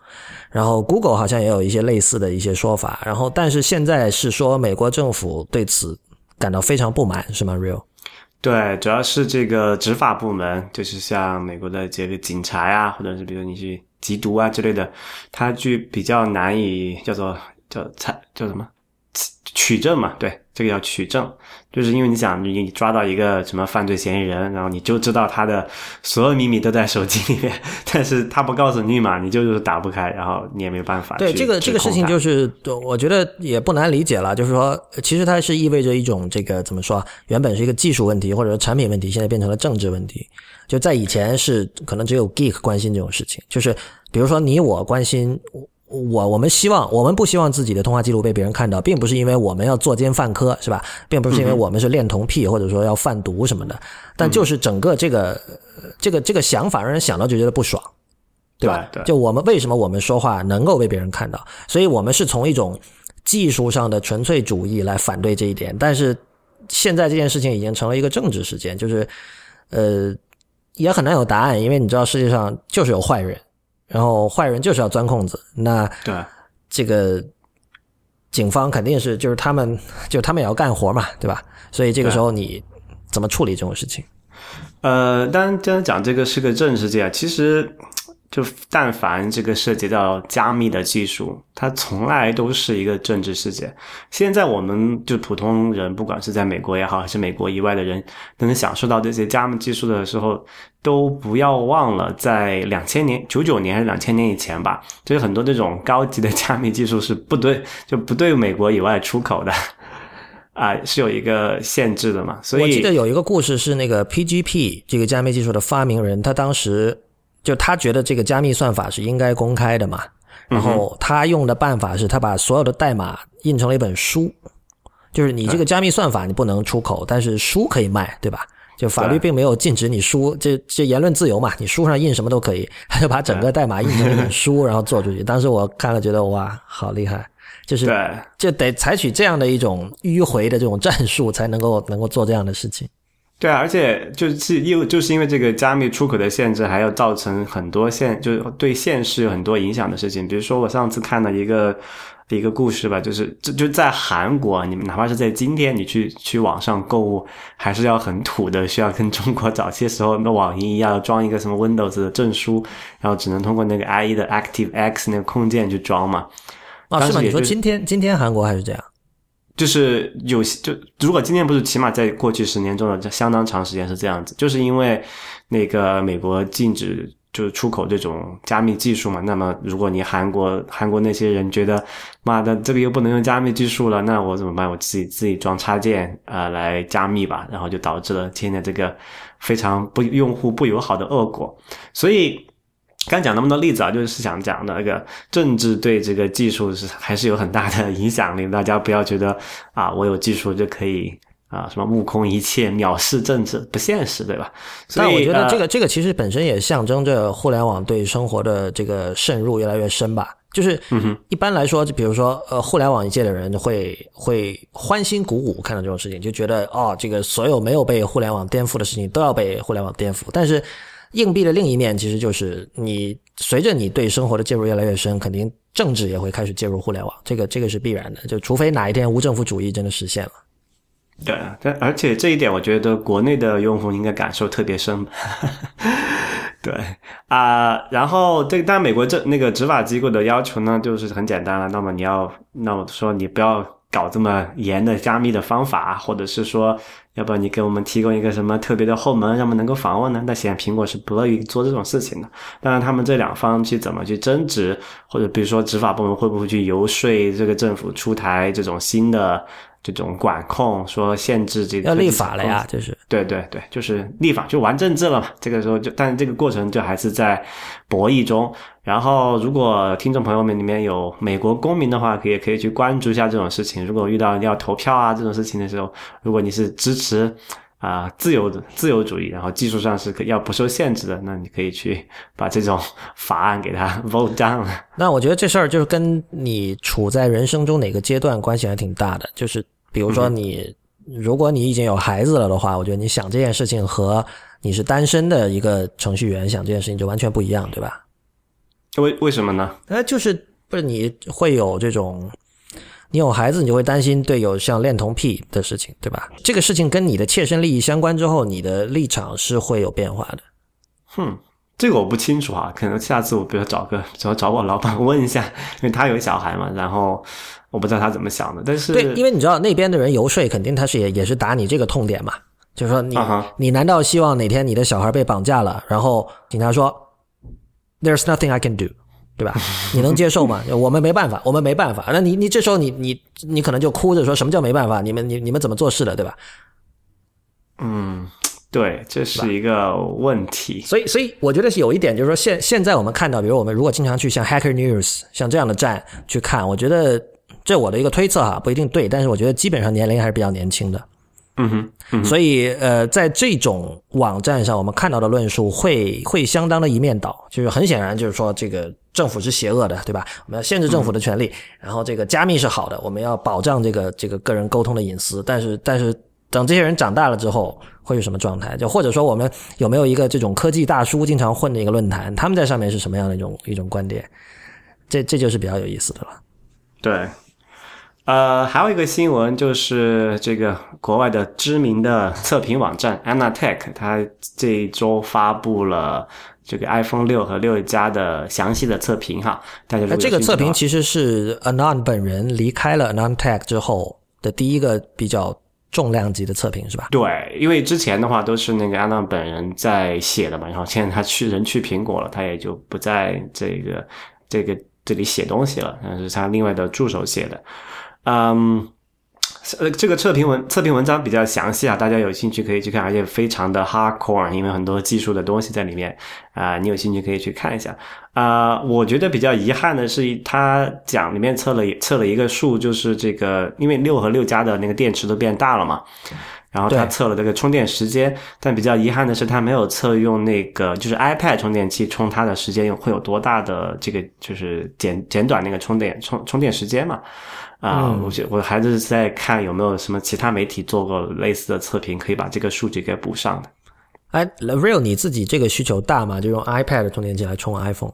然后 Google 好像也有一些类似的一些说法，然后但是现在是说美国政府对此感到非常不满，是吗 Rio？ 对，主要是这个执法部门，就是像美国的这个警察啊，或者是比如你去缉毒啊之类的，他就比较难以叫做叫采叫什么取证嘛，对，这个叫取证，就是因为你想你抓到一个什么犯罪嫌疑人，然后你就知道他的所有秘密都在手机里面，但是他不告诉你嘛，你就是打不开，然后你也没有办法去。对，这个这个事情就是我觉得也不难理解了，就是说其实它是意味着一种这个怎么说，原本是一个技术问题或者产品问题，现在变成了政治问题。就在以前是可能只有 geek 关心这种事情，就是比如说你我关心我我们希望我们不希望自己的通话记录被别人看到，并不是因为我们要作奸犯科，是吧，并不是因为我们是恋童癖或者说要贩毒什么的，但就是整个这个这个这个想法让人想到就觉得不爽，对吧？对对，就我们为什么我们说话能够被别人看到，所以我们是从一种技术上的纯粹主义来反对这一点，但是现在这件事情已经成了一个政治事件，就是呃也很难有答案，因为你知道世界上就是有坏人，然后坏人就是要钻空子，那对这个警方肯定是就是他们就他们也要干活嘛，对吧？所以这个时候你怎么处理这种事情？呃，当然刚才讲这个是个政治事件，其实就但凡这个涉及到加密的技术，它从来都是一个政治事件。现在我们就普通人，不管是在美国也好，还是美国以外的人，能享受到这些加密技术的时候，都不要忘了在两千年九九年还是两千年以前吧，就是很多这种高级的加密技术是不对，就不对美国以外出口的。啊，是有一个限制的嘛，所以我记得有一个故事是那个 P G P 这个加密技术的发明人，他当时就他觉得这个加密算法是应该公开的嘛，然后他用的办法是他把所有的代码印成了一本书，就是你这个加密算法你不能出口，但是书可以卖，对吧？就法律并没有禁止你书，这这言论自由嘛，你书上印什么都可以，他就把整个代码印成一本书，然后做出去。当时我看了觉得哇，好厉害。就是就得采取这样的一种迂回的这种战术才能够能够做这样的事情。对啊，而且就是因为就是因为这个加密出口的限制，还要造成很多现就是对现实有很多影响的事情。比如说我上次看了一个一个故事吧，就是就就在韩国，你们哪怕是在今天你去去网上购物，还是要很土的，需要跟中国早些时候那网银一样装一个什么 Windows 的证书，然后只能通过那个 I E 的 ActiveX 那个控件去装嘛。啊，是吗？你说今天今天韩国还是这样？就是有就如果今天不是，起码在过去十年中的相当长时间是这样子，就是因为那个美国禁止就是出口这种加密技术嘛。那么如果你韩国韩国那些人觉得妈的这个又不能用加密技术了，那我怎么办？我自己自己装插件啊、呃、来加密吧，然后就导致了现在这个非常不用户不友好的恶果，所以。刚讲那么多例子啊，就是想讲的那个政治对这个技术是还是有很大的影响力，大家不要觉得啊我有技术就可以啊什么目空一切藐视政治，不现实，对吧？所以但我觉得这个、呃、这个其实本身也象征着互联网对生活的这个渗入越来越深吧。就是一般来说，就比如说呃互联网界的人会会欢欣鼓舞看到这种事情，就觉得哦这个所有没有被互联网颠覆的事情都要被互联网颠覆。但是硬币的另一面其实就是你随着你对生活的介入越来越深，肯定政治也会开始介入互联网，这个这个是必然的，就除非哪一天无政府主义真的实现了。对，但而且这一点我觉得国内的用户应该感受特别深。对啊、呃，然后这当然美国这那个执法机构的要求呢就是很简单了，那么你要那我说你不要搞这么严的加密的方法，或者是说要不然你给我们提供一个什么特别的后门让我们能够访问呢？但显然苹果是不乐于做这种事情的。当然他们这两方去怎么去争执，或者比如说执法部门会不会去游说这个政府出台这种新的这种管控，说限制这个要立法了呀，就是对对对，就是立法就玩政治了嘛。这个时候就，但这个过程就还是在博弈中。然后如果听众朋友们里面有美国公民的话，可以可以去关注一下这种事情。如果遇到要投票啊这种事情的时候，如果你是支持啊、呃、自由的自由主义，然后技术上是要不受限制的，那你可以去把这种法案给它 vote down。 那我觉得这事儿就是跟你处在人生中哪个阶段关系还挺大的，就是比如说你、嗯、如果你已经有孩子了的话，我觉得你想这件事情和你是单身的一个程序员想这件事情就完全不一样，对吧？为为什么呢？呃，就是不是你会有这种，你有孩子你就会担心对有像恋童癖的事情，对吧？这个事情跟你的切身利益相关之后，你的立场是会有变化的。哼，这个我不清楚啊，可能下次我比如找个找找我老板问一下，因为他有小孩嘛，然后我不知道他怎么想的，但是对，因为你知道那边的人游说肯定他是也也是打你这个痛点嘛，就是说你、uh-huh. 你难道希望哪天你的小孩被绑架了，然后警察说？There's nothing I can do， 对吧？你能接受吗？我们没办法，我们没办法。那你你这时候你你你可能就哭着说什么叫没办法？你们你你们怎么做事的，对吧？嗯，对，这是一个问题。所以所以我觉得有一点就是说现，现现在我们看到，比如我们如果经常去像 Hacker News 像这样的站去看，我觉得这我的一个推测哈，不一定对，但是我觉得基本上年龄还是比较年轻的。嗯哼，嗯哼，所以呃，在这种网站上，我们看到的论述会会相当的一面倒，就是很显然就是说，这个政府是邪恶的，对吧？我们要限制政府的权利，嗯、然后这个加密是好的，我们要保障这个这个个人沟通的隐私。但是但是等这些人长大了之后，会有什么状态？就或者说我们有没有一个这种科技大叔经常混的一个论坛，他们在上面是什么样的一种一种观点？这这就是比较有意思的了。对。呃，还有一个新闻就是这个国外的知名的测评网站 AnandTech， 它这一周发布了这个 iPhone 六 和六加的详细的测评哈。大家这个测评其实是 Anand 本人离开了 AnandTech 之后的第一个比较重量级的测评是吧？对，因为之前的话都是那个安娜本人在写的嘛，然后现在他去人去苹果了，他也就不在这个这个这里写东西了，但是他另外的助手写的。嗯，这个测评文测评文章比较详细啊，大家有兴趣可以去看，而且非常的 hardcore， 因为很多技术的东西在里面啊、呃，你有兴趣可以去看一下。啊、呃，我觉得比较遗憾的是，他讲里面测了测了一个数，就是这个，因为六和六加的那个电池都变大了嘛，然后他测了这个充电时间，但比较遗憾的是，他没有测用那个就是 iPad 充电器充它的时间会有多大的这个就是减减短那个充电充充电时间嘛。啊、嗯，我觉我还是在看有没有什么其他媒体做过类似的测评，可以把这个数据给补上的。哎 ，Real 你自己这个需求大吗？就用 iPad 充电器来充 iPhone？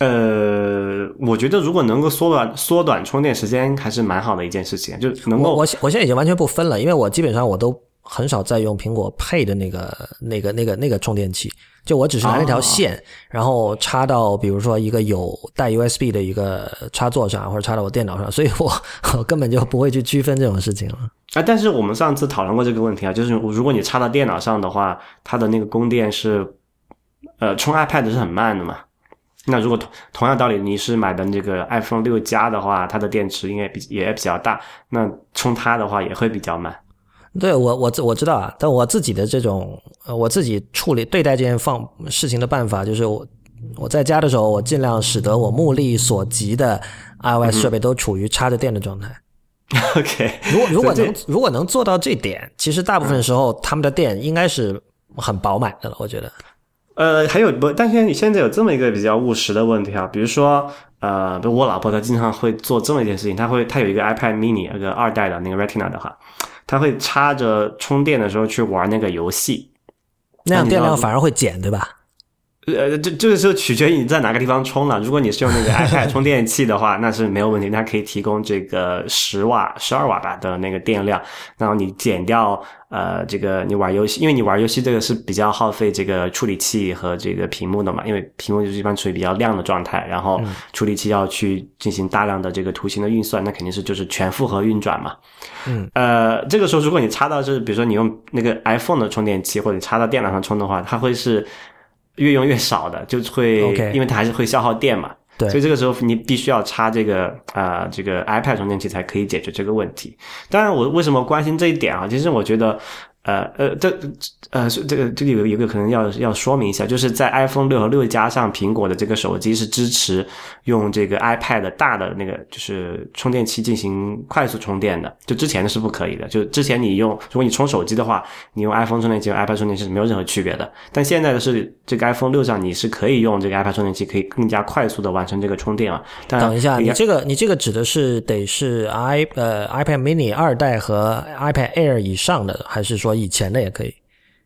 呃，我觉得如果能够缩短缩短充电时间，还是蛮好的一件事情。就能够我 我, 我现在已经完全不分了，因为我基本上我都很少在用苹果配的那个那个那个那个充电器。就我只是拿那条线、哦、然后插到比如说一个有带 U S B 的一个插座上，或者插到我电脑上，所以我我根本就不会去区分这种事情了。啊，但是我们上次讨论过这个问题啊，就是如果你插到电脑上的话，它的那个供电是呃充 iPad 是很慢的嘛。那如果同样道理你是买的那个 iPhone 六 加 的话，它的电池应该比也比较大，那充它的话也会比较慢。对，我我我知道啊，但我自己的这种呃我自己处理对待这件放事情的办法就是我我在家的时候，我尽量使得我目力所及的 iOS 设备都处于插着电的状态。OK， 如果如果能如果能做到这点，其实大部分时候他们的电应该是很饱满的了，我觉得。呃，还有不，但是你现在有这么一个比较务实的问题啊，比如说，呃，我老婆她经常会做这么一件事情，她会她有一个 iPad mini， 那个二代的那个 Retina 的哈，她会插着充电的时候去玩那个游戏，那样电量反而会减，对吧？呃，这这个时候取决于你在哪个地方充了。如果你是用那个 iPad 充电器的话，那是没有问题，它可以提供这个十瓦、十二瓦吧的那个电量。然后你减掉呃这个你玩游戏，因为你玩游戏这个是比较耗费这个处理器和这个屏幕的嘛，因为屏幕就是一般处于比较亮的状态，然后处理器要去进行大量的这个图形的运算，那肯定是就是全负荷运转嘛。嗯，呃，这个时候如果你插到是比如说你用那个 iPhone 的充电器或者插到电脑上充的话，它会是越用越少的，就会、okay. 因为它还是会消耗电嘛，对，所以这个时候你必须要插这个啊、呃、这个 iPad 充电器才可以解决这个问题。当然，我为什么关心这一点啊？其实我觉得，呃呃，这呃这个这里有一个可能要要说明一下，就是在 iPhone 六和六加上，苹果的这个手机是支持用这个 iPad 大的那个就是充电器进行快速充电的，就之前是不可以的。就之前你用，如果你充手机的话，你用 iPhone 充电器、用 iPad 充电器是没有任何区别的。但现在的是这个 iPhone 六上，你是可以用这个 iPad 充电器，可以更加快速的完成这个充电啊。等一下，你这个你这个指的是得是 i 呃 iPad Mini 二代和 iPad Air 以上的，还是说以前的也可以？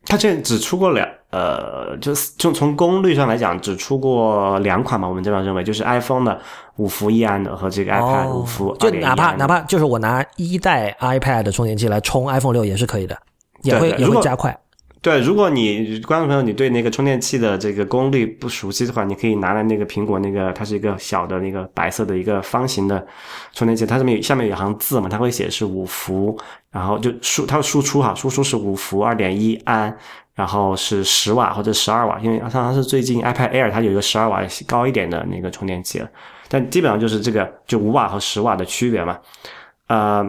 它这只出过两呃，就是就从功率上来讲，只出过两款嘛。我们这边认为，就是 iPhone 的五伏一安的和这个 iPad 五伏二点一安的。就哪怕哪怕就是我拿一代 iPad 的充电器来充 iPhone 六也是可以的，也会也会加快。对，如果你观众朋友你对那个充电器的这个功率不熟悉的话，你可以拿来那个苹果那个，它是一个小的那个白色的一个方形的充电器，它上面下面有一行字嘛，它会写是五伏，然后就输它输出哈，输出是五伏 二点一 安，然后是十瓦或者十二瓦，因为它是最近 iPad Air 它有一个十二瓦高一点的那个充电器了，但基本上就是这个就五瓦和十瓦的区别嘛，呃。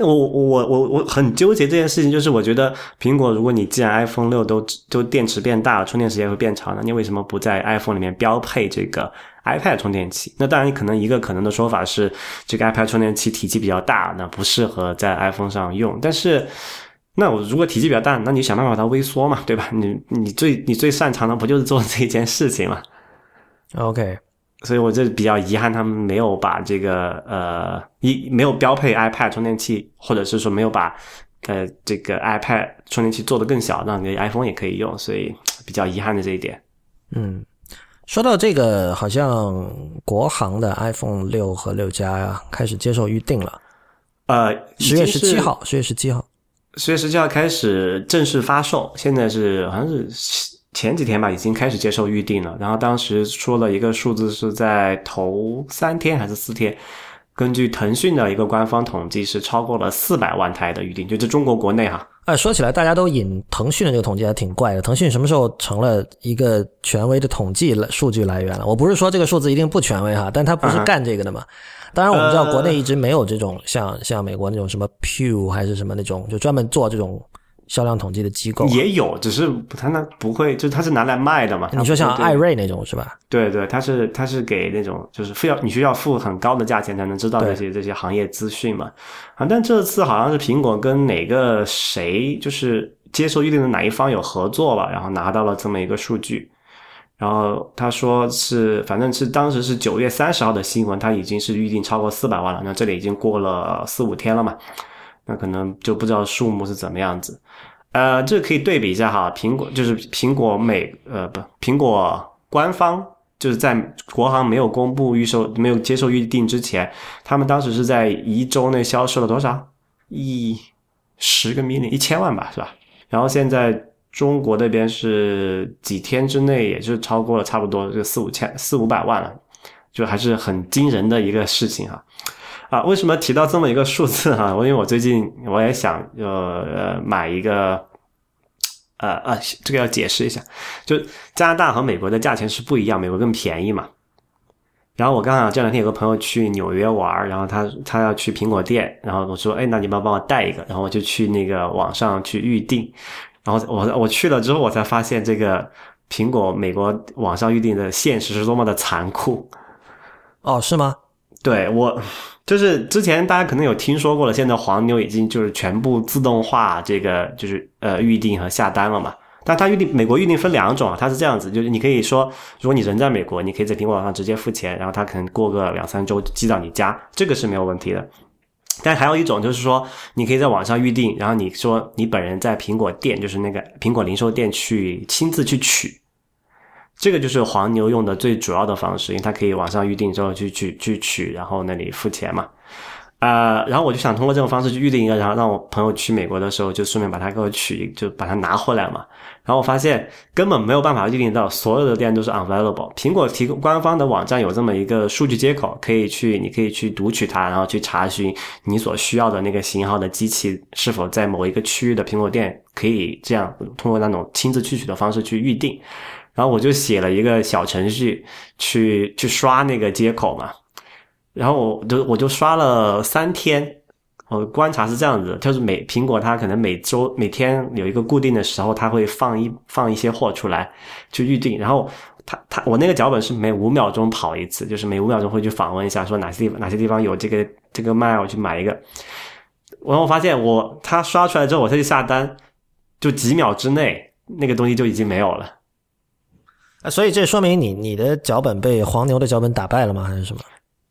我我我我很纠结这件事情，就是我觉得苹果，如果你既然 iPhone 六都都电池变大了，充电时间会变长，那你为什么不在 iPhone 里面标配这个 iPad 充电器？那当然，可能一个可能的说法是，这个 iPad 充电器体积比较大，那不适合在 iPhone 上用。但是，那我如果体积比较大，那你想办法把它微缩嘛，对吧？你你最你最擅长的不就是做这件事情嘛 ？OK。所以我就比较遗憾他们没有把这个呃一没有标配 iPad 充电器，或者是说没有把呃这个 iPad 充电器做得更小，让你 iPhone 也可以用，所以比较遗憾的这一点。嗯，说到这个，好像国行的 iPhone 六 和六加开始接受预定了。呃 ,十月十七号 ,十月十七号。十月十七号开始正式发售，现在是好像是前几天吧已经开始接受预定了，然后当时说了一个数字是在头三天还是四天，根据腾讯的一个官方统计是超过了四百万台的预定，就这中国国内哈。哎，说起来大家都引腾讯的这个统计还挺怪的，腾讯什么时候成了一个权威的统计数据来源了？我不是说这个数字一定不权威哈，但它不是干这个的嘛。Uh-huh. 当然我们知道国内一直没有这种像、uh, 像美国那种什么 Pew 还是什么那种就专门做这种销量统计的机构、啊、也有，只是它不会，就是它是拿来卖的嘛。你说像艾瑞那种是吧？对对，它是它是给那种就是非要你需要付很高的价钱才能知道这些这些行业资讯嘛。啊，但这次好像是苹果跟哪个谁就是接受预定的哪一方有合作了，然后拿到了这么一个数据。然后他说是反正是当时是九月三十号的新闻，他已经是预定超过四百万了，那这里已经过了四五天了嘛。那可能就不知道数目是怎么样子，呃，这可以对比一下哈，苹果就是苹果美呃不，苹果官方就是在国行没有公布预售、没有接受预定之前，他们当时是在一周内销售了多少？一十个 million， 一千万吧，是吧？然后现在中国那边是几天之内，也是超过了差不多就四五千、四五百万了，就还是很惊人的一个事情哈。啊，为什么提到这么一个数字哈、啊？因为我最近我也想呃买一个，呃啊，这个要解释一下，就加拿大和美国的价钱是不一样，美国更便宜嘛。然后我刚好这两天有个朋友去纽约玩，然后他他要去苹果店，然后我说，哎，那你帮帮我带一个，然后我就去那个网上去预定，然后我我去了之后，我才发现这个苹果美国网上预定的现实是多么的残酷。哦，是吗？对，我就是之前大家可能有听说过了，现在黄牛已经就是全部自动化这个就是呃预定和下单了嘛。但它预定美国预定分两种啊，它是这样子，就是你可以说如果你人在美国，你可以在苹果网上直接付钱，然后它可能过个两三周寄到你家，这个是没有问题的。但还有一种就是说你可以在网上预定，然后你说你本人在苹果店，就是那个苹果零售店去亲自去取。这个就是黄牛用的最主要的方式，因为它可以网上预定之后去去去取，然后那里付钱嘛。呃，然后我就想通过这种方式去预定一个，然后让我朋友去美国的时候就顺便把它给我取，就把它拿回来嘛。然后我发现根本没有办法预定到，所有的店都是 unavailable。苹果提供官方的网站有这么一个数据接口，可以去你可以去读取它，然后去查询你所需要的那个型号的机器是否在某一个区域的苹果店可以这样通过那种亲自去取的方式去预定。然后我就写了一个小程序去去刷那个接口嘛，然后我就我就刷了三天，我观察是这样子，就是每苹果它可能每周每天有一个固定的时候，它会放一放一些货出来去预定，然后它它我那个脚本是每五秒钟跑一次，就是每五秒钟会去访问一下，说哪些地方哪些地方有这个这个卖，我去买一个。然后我发现我它刷出来之后，我再去下单，就几秒之内那个东西就已经没有了。所以这说明你你的脚本被黄牛的脚本打败了吗？还是什么？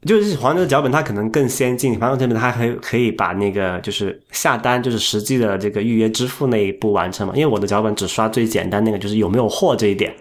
就是黄牛的脚本它可能更先进，黄牛这边它还可以把那个就是下单，就是实际的这个预约支付那一步完成嘛。因为我的脚本只刷最简单那个，就是有没有货这一点。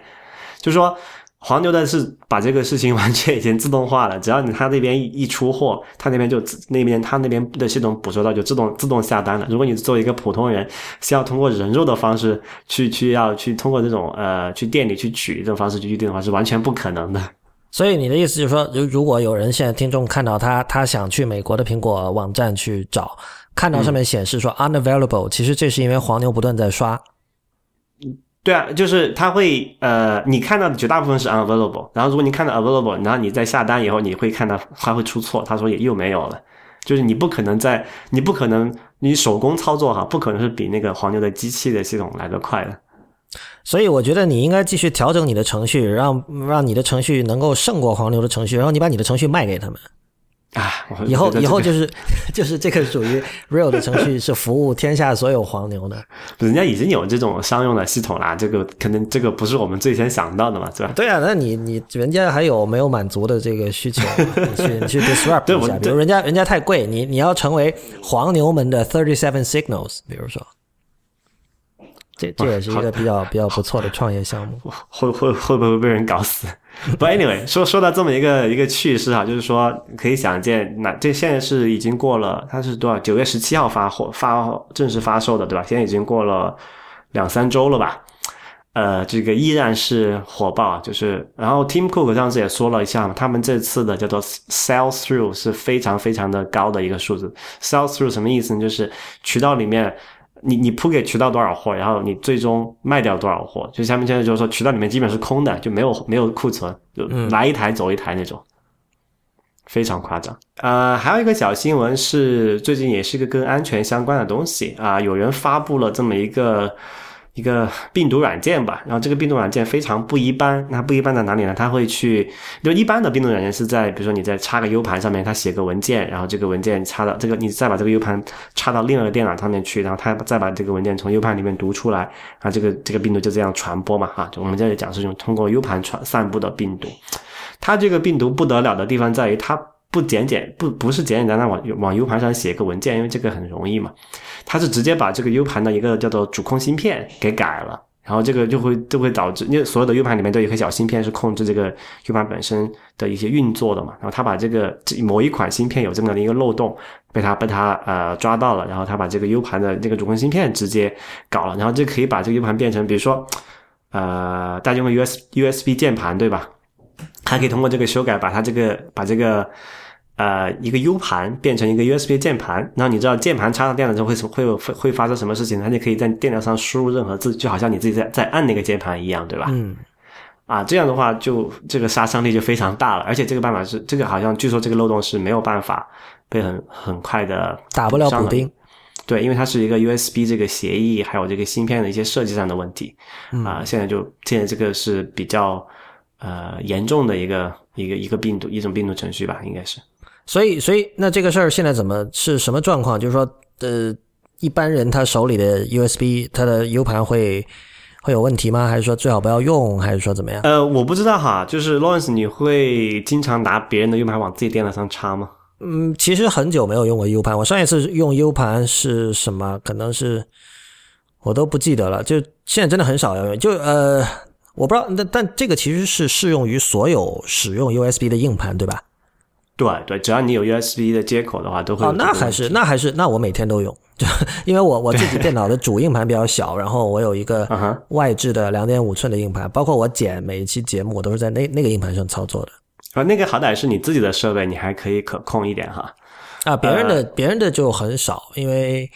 就是说黄牛的是把这个事情完全已经自动化了，只要你他那边一出货，他那边就那边他那边的系统捕捉到就自动自动下单了。如果你作为一个普通人，是要通过人肉的方式去去要去通过这种呃去店里去取这种方式去预定的话，是完全不可能的。所以你的意思就是说，如果有人现在听众看到他他想去美国的苹果网站去找，看到上面显示说 unavailable，、嗯、其实这是因为黄牛不断在刷。对啊，就是它会呃，你看到的绝大部分是 unavailable， 然后如果你看到 available， 然后你在下单以后，你会看到它会出错，它说也又没有了，就是你不可能在，你不可能你手工操作哈，不可能是比那个黄牛的机器的系统来得快的。所以我觉得你应该继续调整你的程序，让让你的程序能够胜过黄牛的程序，然后你把你的程序卖给他们。啊，以后以后就是就是这个属于 Rail 的程序是服务天下所有黄牛的，人家已经有这种商用的系统啦，这个可能这个不是我们最先想到的嘛，对吧？对啊，那你你人家还有没有满足的这个需求，你去你去 disrupt 一下，比如人家人家太贵，你你要成为黄牛们的thirty-seven signals， 比如说。这这也是一个比较比较不错的创业项目，会会会不会被人搞死？不 ，anyway， 说说到这么一个一个趣事哈，就是说可以想见，那这现在是已经过了，它是多少？ 九月十七号发货发正式发售的，对吧？现在已经过了两三周了吧？呃，这个依然是火爆，就是然后 Tim Cook 上次也说了一下，他们这次的叫做 sell through 是非常非常的高的一个数字。sell through 什么意思呢？就是渠道里面你你铺给渠道多少货，然后你最终卖掉多少货，就是他们现在就是说渠道里面基本是空的，就没有没有库存，就来一台走一台那种。嗯，非常夸张。呃，还有一个小新闻是最近也是一个跟安全相关的东西啊，呃，有人发布了这么一个一个病毒软件吧，然后这个病毒软件非常不一般。那不一般在哪里呢？它会去，就一般的病毒软件是在比如说你在插个 U 盘上面，它写个文件，然后这个文件插到这个，你再把这个 U 盘插到另一个电脑上面去，然后它再把这个文件从 U 盘里面读出来，然后这个这个病毒就这样传播嘛，啊，就我们这里讲是用通过 U 盘传散布的病毒。它这个病毒不得了的地方在于它不简简不不是简简单单往往 U 盘上写个文件，因为这个很容易嘛。它是直接把这个 U 盘的一个叫做主控芯片给改了，然后这个就会就会导致，因为所有的 U 盘里面都有一颗小芯片是控制这个 U 盘本身的一些运作的嘛。然后它把这个某一款芯片有这么的一个漏洞，被它被它呃抓到了，然后它把这个 U 盘的这个主控芯片直接搞了，然后这可以把这个 U 盘变成，比如说呃大家用 U S U S B 键盘对吧？还可以通过这个修改把它这个把这个呃一个 U 盘变成一个 U S B 键盘，然后你知道键盘插到电脑上会会会发生什么事情，它就可以在电脑上输入任何字，就好像你自己在在按那个键盘一样，对吧？嗯。啊，这样的话就这个杀伤力就非常大了，而且这个办法是这个好像据说这个漏洞是没有办法被很很快的打不了补丁。对，因为它是一个 U S B 这个协议还有这个芯片的一些设计上的问题。嗯，啊，现在就现在这个是比较呃，严重的一个一个一个病毒一种病毒程序吧，应该是。所以，所以那这个事儿现在怎么是什么状况？就是说，呃，一般人他手里的 U S B， 他的 U 盘会会有问题吗？还是说最好不要用？还是说怎么样？呃，我不知道哈。就是 Lawrence， 你会经常拿别人的 U 盘往自己电脑上插吗？嗯，其实很久没有用过 U 盘。我上一次用 U 盘是什么？可能是我都不记得了。就现在真的很少要用。就呃。我不知道，但但这个其实是适用于所有使用 U S B 的硬盘，对吧？对对，只要你有 U S B 的接口的话，都会有。哦，那还是那还是那我每天都用，就因为我我自己电脑的主硬盘比较小，然后我有一个外置的 两点五寸的硬盘，包括我剪每一期节目我都是在那那个硬盘上操作的。啊，那个好歹是你自己的设备，你还可以可控一点哈。啊，别人的、呃、别人的就很少，因为。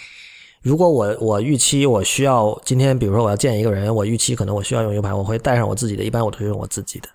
如果我我预期我需要今天比如说我要见一个人，我预期可能我需要用 U 盘，我会带上我自己的，一般我都是用我自己的。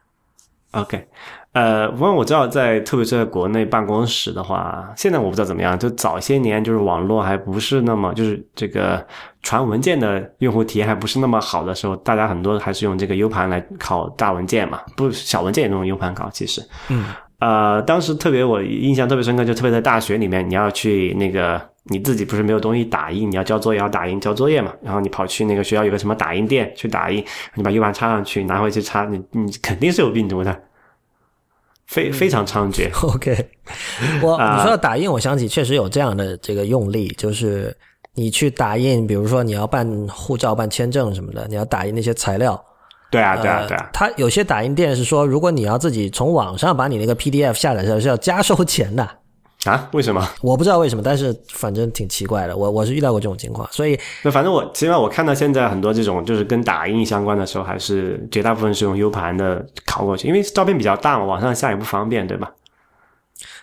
OK， 呃，不过我知道在特别是在国内办公室的话，现在我不知道怎么样，就早些年就是网络还不是那么就是这个传文件的用户体验还不是那么好的时候，大家很多还是用这个 U 盘来拷大文件嘛，不小文件也用 U 盘拷其实。嗯。呃，当时特别我印象特别深刻，就特别在大学里面，你要去那个。你自己不是没有东西打印，你要交作业要打印交作业嘛，然后你跑去那个学校有个什么打印店去打印，你把 U 盘插上去拿回去插，你你肯定是有病毒的，非非常猖獗。嗯，OK， 我、呃、你说到打印，我想起确实有这样的这个用例，就是你去打印，比如说你要办护照、办签证什么的，你要打印那些材料。对啊，对啊，对啊。他、呃、有些打印店是说，如果你要自己从网上把你那个 P D F 下载下来，是要加收钱的。啊，为什么我不知道为什么，但是反正挺奇怪的，我我是遇到过这种情况，所以那反正我起码我看到现在很多这种就是跟打印相关的时候，还是绝大部分是用 U 盘的拷过去，因为照片比较大嘛，网上下也不方便，对吧？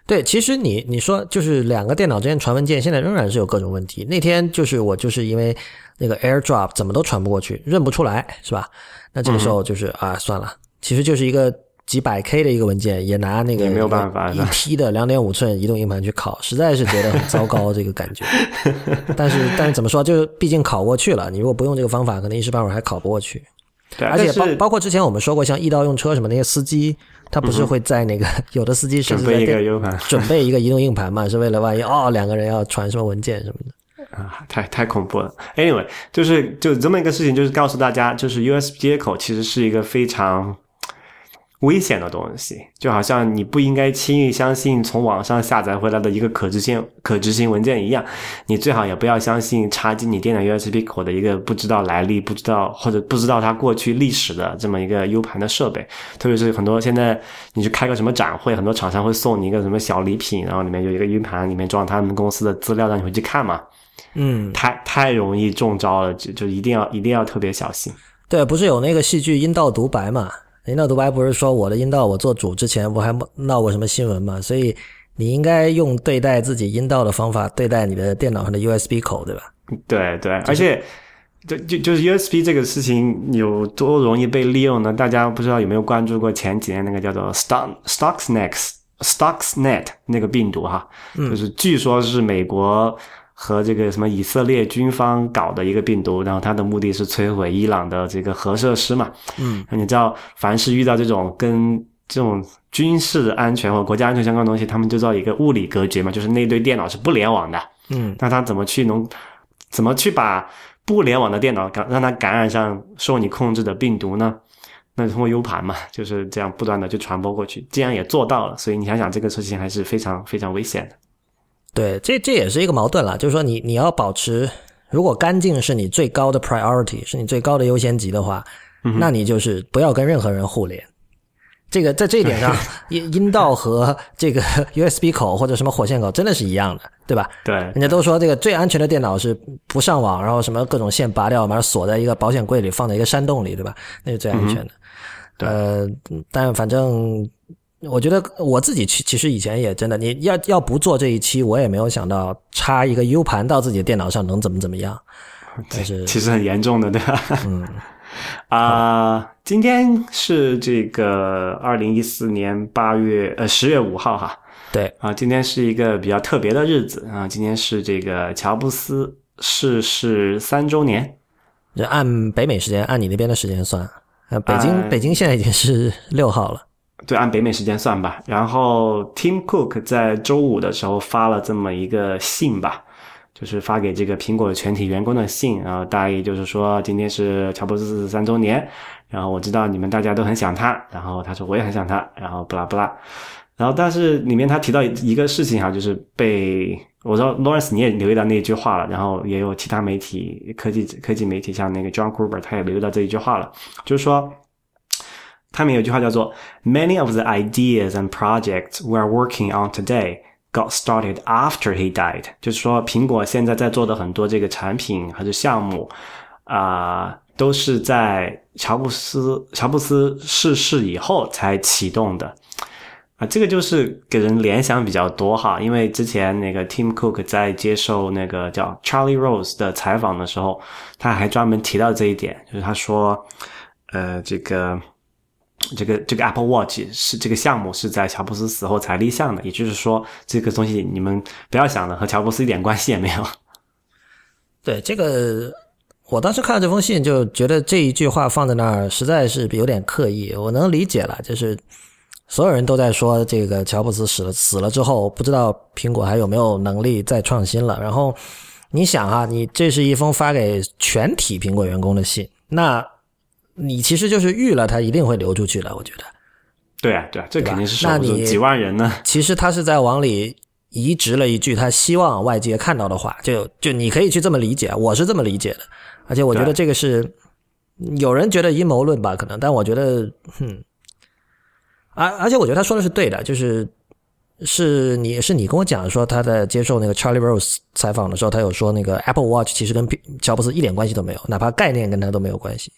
对，其实你你说就是两个电脑之间传文件，现在仍然是有各种问题。那天就是我就是因为那个 AirDrop 怎么都传不过去，认不出来，是吧？那这个时候就是、嗯、啊，算了，其实就是一个。几百 K 的一个文件也拿那个没有办法一 T 的 两点五寸移动硬盘去拷，实在是觉得很糟糕这个感觉。但是但是怎么说，就是毕竟拷过去了，你如果不用这个方法可能一时半会儿还拷不过去。对，而且包包括之前我们说过像一道用车什么那些司机，他不是会在那个、嗯、有的司机是在准备一个 U 盘，准备一个移动硬盘嘛，是为了万一哦两个人要传什么文件什么的。啊，太太恐怖了。Anyway， 就是就这么一个事情，就是告诉大家，就是 U S B 接口其实是一个非常危险的东西，就好像你不应该轻易相信从网上下载回来的一个可执行可执行文件一样，你最好也不要相信插进你电脑 U S B 口的一个不知道来历，不知道或者不知道它过去历史的这么一个 U 盘的设备。特别是很多现在你去开个什么展会，很多厂商会送你一个什么小礼品，然后里面有一个 U 盘，里面装他们公司的资料让你回去看嘛。嗯，太太容易中招了，就就一定要一定要特别小心。对，不是有那个戏剧阴道独白嘛？阴道独白不是说我的阴道我做主之前我还闹过什么新闻嘛？所以你应该用对待自己阴道的方法对待你的电脑上的 U S B 口，对吧？对对，而且就就就是 U S B 这个事情有多容易被利用呢？大家不知道有没有关注过前几年那个叫做 Stuxnet Stuxnet 那个病毒哈，就是据说是美国和这个什么以色列军方搞的一个病毒，然后它的目的是摧毁伊朗的这个核设施嘛。嗯，你知道，凡是遇到这种跟这种军事安全或国家安全相关的东西，他们就造一个物理隔绝嘛，就是那对电脑是不联网的。嗯，那他怎么去能怎么去把不联网的电脑让它感染上受你控制的病毒呢？那通过 U 盘嘛，就是这样不断的去传播过去，这样也做到了。所以你想想，这个事情还是非常非常危险的。对，这这也是一个矛盾啦，就是说你你要保持，如果干净是你最高的 priority， 是你最高的优先级的话，嗯，那你就是不要跟任何人互联。这个在这一点上阴道和这个 U S B 口或者什么火线口真的是一样的，对吧？对，人家都说这个最安全的电脑是不上网，然后什么各种线拔掉，把它锁在一个保险柜里，放在一个山洞里，对吧？那是最安全的。嗯，对，呃，但反正我觉得我自己其实以前也真的，你要要不做这一期，我也没有想到插一个 U 盘到自己的电脑上能怎么怎么样。但是其实很严重的，对吧？嗯。啊、呃，今天是这个二零一四年八月呃十月五号哈。对啊、呃，今天是一个比较特别的日子啊、呃，今天是这个乔布斯逝世三周年。就按北美时间，按你那边的时间算。呃，北京、呃、北京现在已经是六号了。对，按北美时间算吧。然后 Tim Cook 在周五的时候发了这么一个信吧。就是发给这个苹果全体员工的信，然后大意就是说今天是乔布斯四十三周年，然后我知道你们大家都很想他，然后他说我也很想他，然后不啦不啦，然后但是里面他提到一个事情哈，就是被我说 Lawrence 你也留意到那一句话了，然后也有其他媒体科技科技媒体像那个 John Gruber 他也留意到这一句话了，就是说他们有一句话叫做 Many of the ideas and projects we're working on today got started after he died， 就是说苹果现在在做的很多这个产品还是项目啊、呃，都是在乔布斯乔布斯逝世以后才启动的啊、呃，这个就是给人联想比较多哈，因为之前那个 Tim Cook 在接受那个叫 Charlie Rose 的采访的时候，他还专门提到这一点，就是他说呃这个这个这个 Apple Watch 是这个项目是在乔布斯死后才立项的，也就是说这个东西你们不要想了，和乔布斯一点关系也没有。对，这个我当时看到这封信就觉得这一句话放在那儿实在是有点刻意，我能理解了，就是所有人都在说这个乔布斯死了死了之后不知道苹果还有没有能力再创新了，然后你想啊，你这是一封发给全体苹果员工的信，那你其实就是预了他一定会流出去了，我觉得。对啊对啊，这肯定是守不住几万人呢。其实他是在往里移植了一句他希望外界看到的话，就就你可以去这么理解，我是这么理解的。而且我觉得这个是有人觉得阴谋论吧可能，但我觉得嗯。而而且我觉得他说的是对的，就是是你是你跟我讲说他在接受那个 Charlie Rose 采访的时候，他有说那个 Apple Watch 其实跟乔布斯一点关系都没有，哪怕概念跟他都没有关系。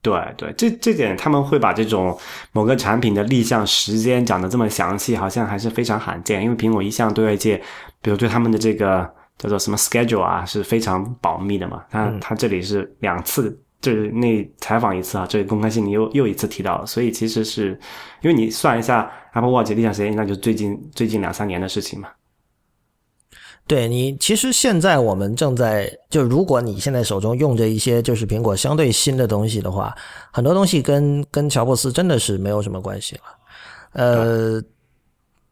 对对，这这点他们会把这种某个产品的立项时间讲得这么详细，好像还是非常罕见，因为苹果一向对外界比如对他们的这个叫做什么 schedule 啊是非常保密的嘛，他他这里是两次，就是那采访一次啊，这个公开信里又又一次提到了，所以其实是因为你算一下 Apple Watch 立项时间，那就最近最近两三年的事情嘛。对，你其实现在我们正在，就如果你现在手中用着一些就是苹果相对新的东西的话，很多东西跟跟乔布斯真的是没有什么关系了。呃，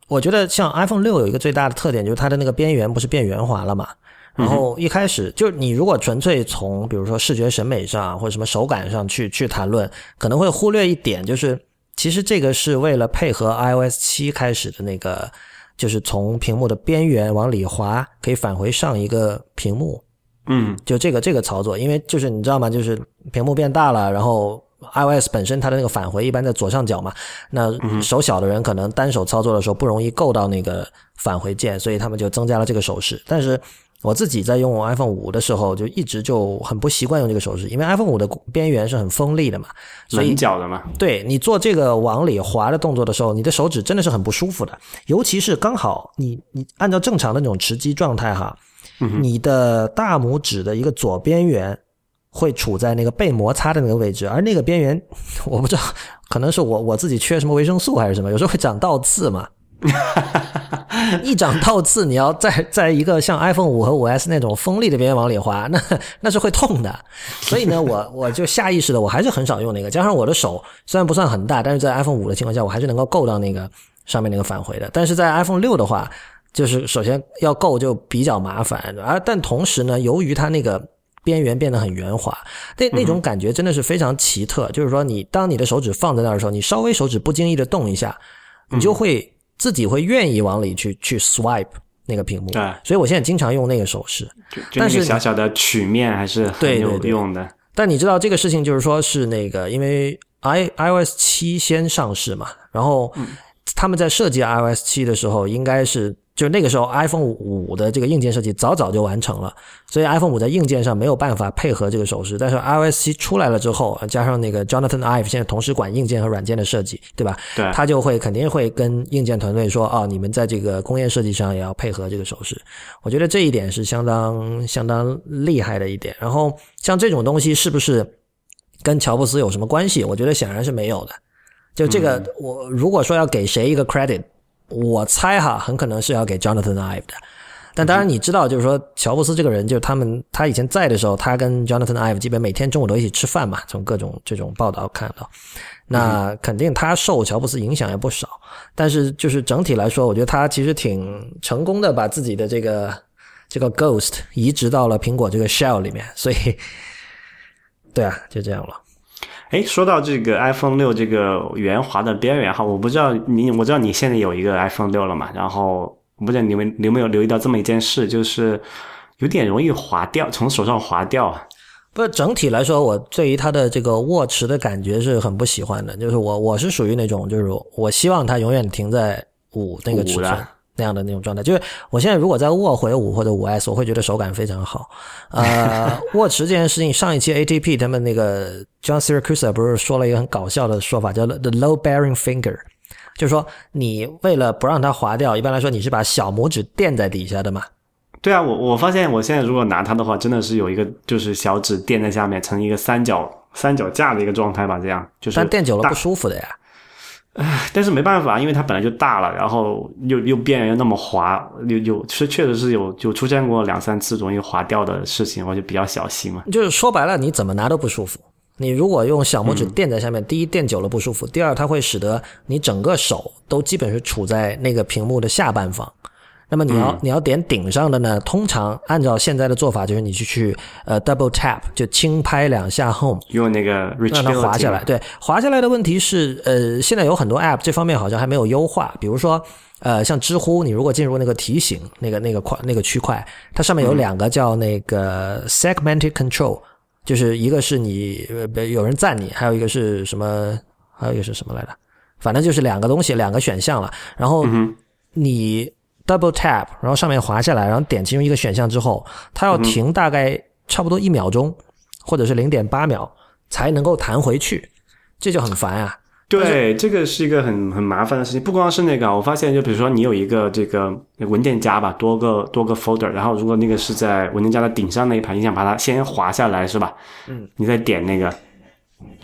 我觉得像 iPhone 六有一个最大的特点就是它的那个边缘不是变圆滑了嘛，然后一开始就你如果纯粹从比如说视觉审美上或者什么手感上去去谈论，可能会忽略一点，就是其实这个是为了配合 iOS 七 开始的那个就是从屏幕的边缘往里滑，可以返回上一个屏幕。嗯，就这个这个操作，因为就是你知道吗？就是屏幕变大了，然后 iOS 本身它的那个返回一般在左上角嘛，那手小的人可能单手操作的时候不容易够到那个返回键，所以他们就增加了这个手势。但是我自己在用我 iPhone 五 的时候就一直就很不习惯用这个手势，因为 iPhone 五 的边缘是很锋利的嘛，棱角的嘛，对，你做这个往里滑的动作的时候，你的手指真的是很不舒服的，尤其是刚好你你按照正常的那种持机状态哈，你的大拇指的一个左边缘会处在那个被摩擦的那个位置，而那个边缘我不知道，可能是我我自己缺什么维生素还是什么，有时候会长倒刺嘛一长倒刺，你要在在一个像 iPhone 五 和 五 S 那种锋利的边缘往里滑，那那是会痛的。所以呢，我我就下意识的，我还是很少用那个。加上我的手虽然不算很大，但是在 iPhone 五 的情况下，我还是能够够到那个上面那个返回的。但是在 iPhone 六 的话，就是首先要够就比较麻烦，而但同时呢，由于它那个边缘变得很圆滑，那那种感觉真的是非常奇特。嗯、就是说你，你当你的手指放在那儿的时候，你稍微手指不经意的动一下，你就会、嗯。自己会愿意往里去去 swipe 那个屏幕，对，所以我现在经常用那个手势，但是小小的曲面还是很有用的。对对对，但你知道这个事情就是说是那个，因为 iOS 七 先上市嘛，然后他们在设计 iOS 七 的时候，应该是就那个时候 iPhone 五 的这个硬件设计早早就完成了，所以 iPhone 五 在硬件上没有办法配合这个手势，但是 iOS 七 出来了之后，加上那个 Jonathan Ive 现在同时管硬件和软件的设计，对吧？对，他就会肯定会跟硬件团队说啊、哦，你们在这个工业设计上也要配合这个手势。我觉得这一点是相当相当厉害的一点。然后像这种东西是不是跟乔布斯有什么关系？我觉得显然是没有的。就这个，嗯、我如果说要给谁一个 credit。我猜哈，很可能是要给 Jonathan Ive 的，但当然你知道，就是说乔布斯这个人，就是他们他以前在的时候，他跟 Jonathan Ive 基本每天中午都一起吃饭嘛，从各种这种报道看到，那肯定他受乔布斯影响也不少。但是就是整体来说，我觉得他其实挺成功的，把自己的这个这个 ghost 移植到了苹果这个 shell 里面，所以对啊，就这样了。诶，说到这个 iPhone 六 这个圆滑的边缘哈，我不知道你，我知道你现在有一个 iPhone 六 了嘛，然后我不知道你们有没有留意到这么一件事，就是有点容易滑掉，从手上滑掉。不，整体来说我对于它的这个握持的感觉是很不喜欢的，就是我我是属于那种，就是我希望它永远停在五那个尺寸那样的那种状态，就是我现在如果再握回五或者 五 S， 我会觉得手感非常好。呃，握持这件事情，上一期 A T P 他们那个 John Siracusa 不是说了一个很搞笑的说法，叫 the low bearing finger， 就是说你为了不让它滑掉，一般来说你是把小拇指垫在底下的嘛。对啊，我我发现我现在如果拿它的话，真的是有一个就是小指垫在下面，成一个三角三角架的一个状态吧，这样就是。但垫久了不舒服的呀。唉，但是没办法，因为它本来就大了，然后又又边缘又那么滑，又又确实是有就出现过两三次容易滑掉的事情，我就比较小心嘛。就是说白了，你怎么拿都不舒服。你如果用小拇指垫在下面，嗯、第一垫久了不舒服，第二它会使得你整个手都基本是处在那个屏幕的下半方。那么你要、嗯、你要点顶上的呢，通常按照现在的做法就是你去去呃 double tap 就轻拍两下 home 用那个 reach 让它滑下来，对，滑下来的问题是呃现在有很多 app 这方面好像还没有优化，比如说呃像知乎，你如果进入那个提醒那个那个块那个区块，它上面有两个叫那个 segmented control，嗯、就是一个是你有人赞你，还有一个是什么还有一个是什么来着，反正就是两个东西两个选项了，然后你、嗯double tap， 然后上面滑下来，然后点其中一个选项之后，它要停大概差不多一秒钟，嗯、或者是 零点八 秒才能够弹回去，这就很烦啊。对，这个是一个很很麻烦的事情。不光是那个，我发现就比如说你有一个这个文件夹吧，多个多个 folder， 然后如果那个是在文件夹的顶上那一排，你想把它先滑下来是吧？嗯，你再点那个。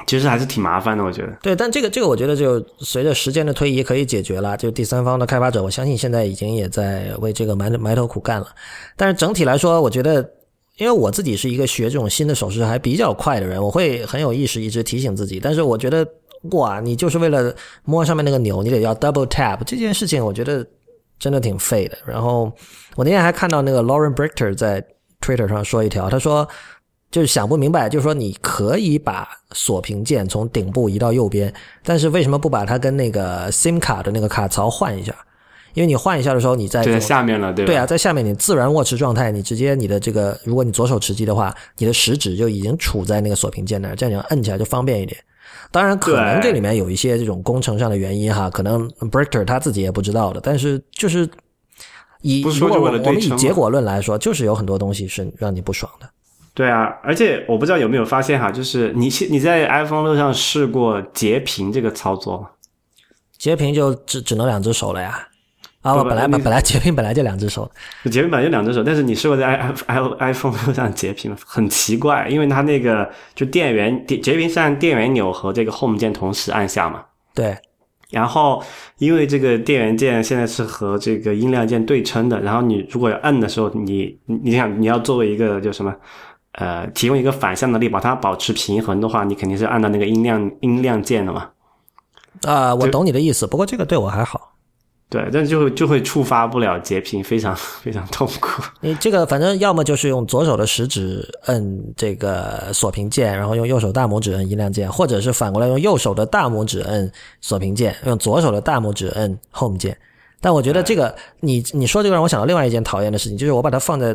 其实还是挺麻烦的，我觉得。对，但这个这个我觉得就随着时间的推移可以解决了，就第三方的开发者我相信现在已经也在为这个埋埋头苦干了。但是整体来说我觉得，因为我自己是一个学这种新的手势还比较快的人，我会很有意识一直提醒自己，但是我觉得哇，你就是为了摸上面那个钮你得要 double tap， 这件事情我觉得真的挺废的。然后我那天还看到那个 Lauren Brichter 在 Twitter 上说一条，他说就是想不明白，就是说你可以把锁屏键从顶部移到右边，但是为什么不把它跟那个 SIM 卡的那个卡槽换一下？因为你换一下的时候，你在就在下面了，对吧？对啊，在下面你自然握持状态，你直接你的这个，如果你左手持机的话，你的食指就已经处在那个锁屏键那儿，这样你摁起来就方便一点。当然，可能这里面有一些这种工程上的原因哈，可能 Brichter 他自己也不知道的，但是就是以如果我们以结果论来说，就是有很多东西是让你不爽的。对啊，而且我不知道有没有发现哈，就是你你在 iPhone 六上试过截屏这个操作吗？截屏就只只能两只手了呀。啊，我本来本来截屏本来就两只手，截屏本来就两只手，但是你试过在 iPhone 六上截屏吗？很奇怪，因为它那个就电源截屏是按电源钮和这个 Home 键同时按下嘛。对。然后因为这个电源键现在是和这个音量键对称的，然后你如果要按的时候，你你想你要作为一个就什么呃提供一个反向的力把它保持平衡的话，你肯定是按到那个音量音量键的嘛。啊、呃，我懂你的意思，不过这个对我还好。对，但是就会就会触发不了截屏，非常非常痛苦。你这个反正要么就是用左手的食指摁这个锁屏键，然后用右手大拇指摁音量键，或者是反过来用右手的大拇指摁锁屏键，用左手的大拇指摁 home 键。但我觉得这个你你说这个让我想到另外一件讨厌的事情，就是我把它放在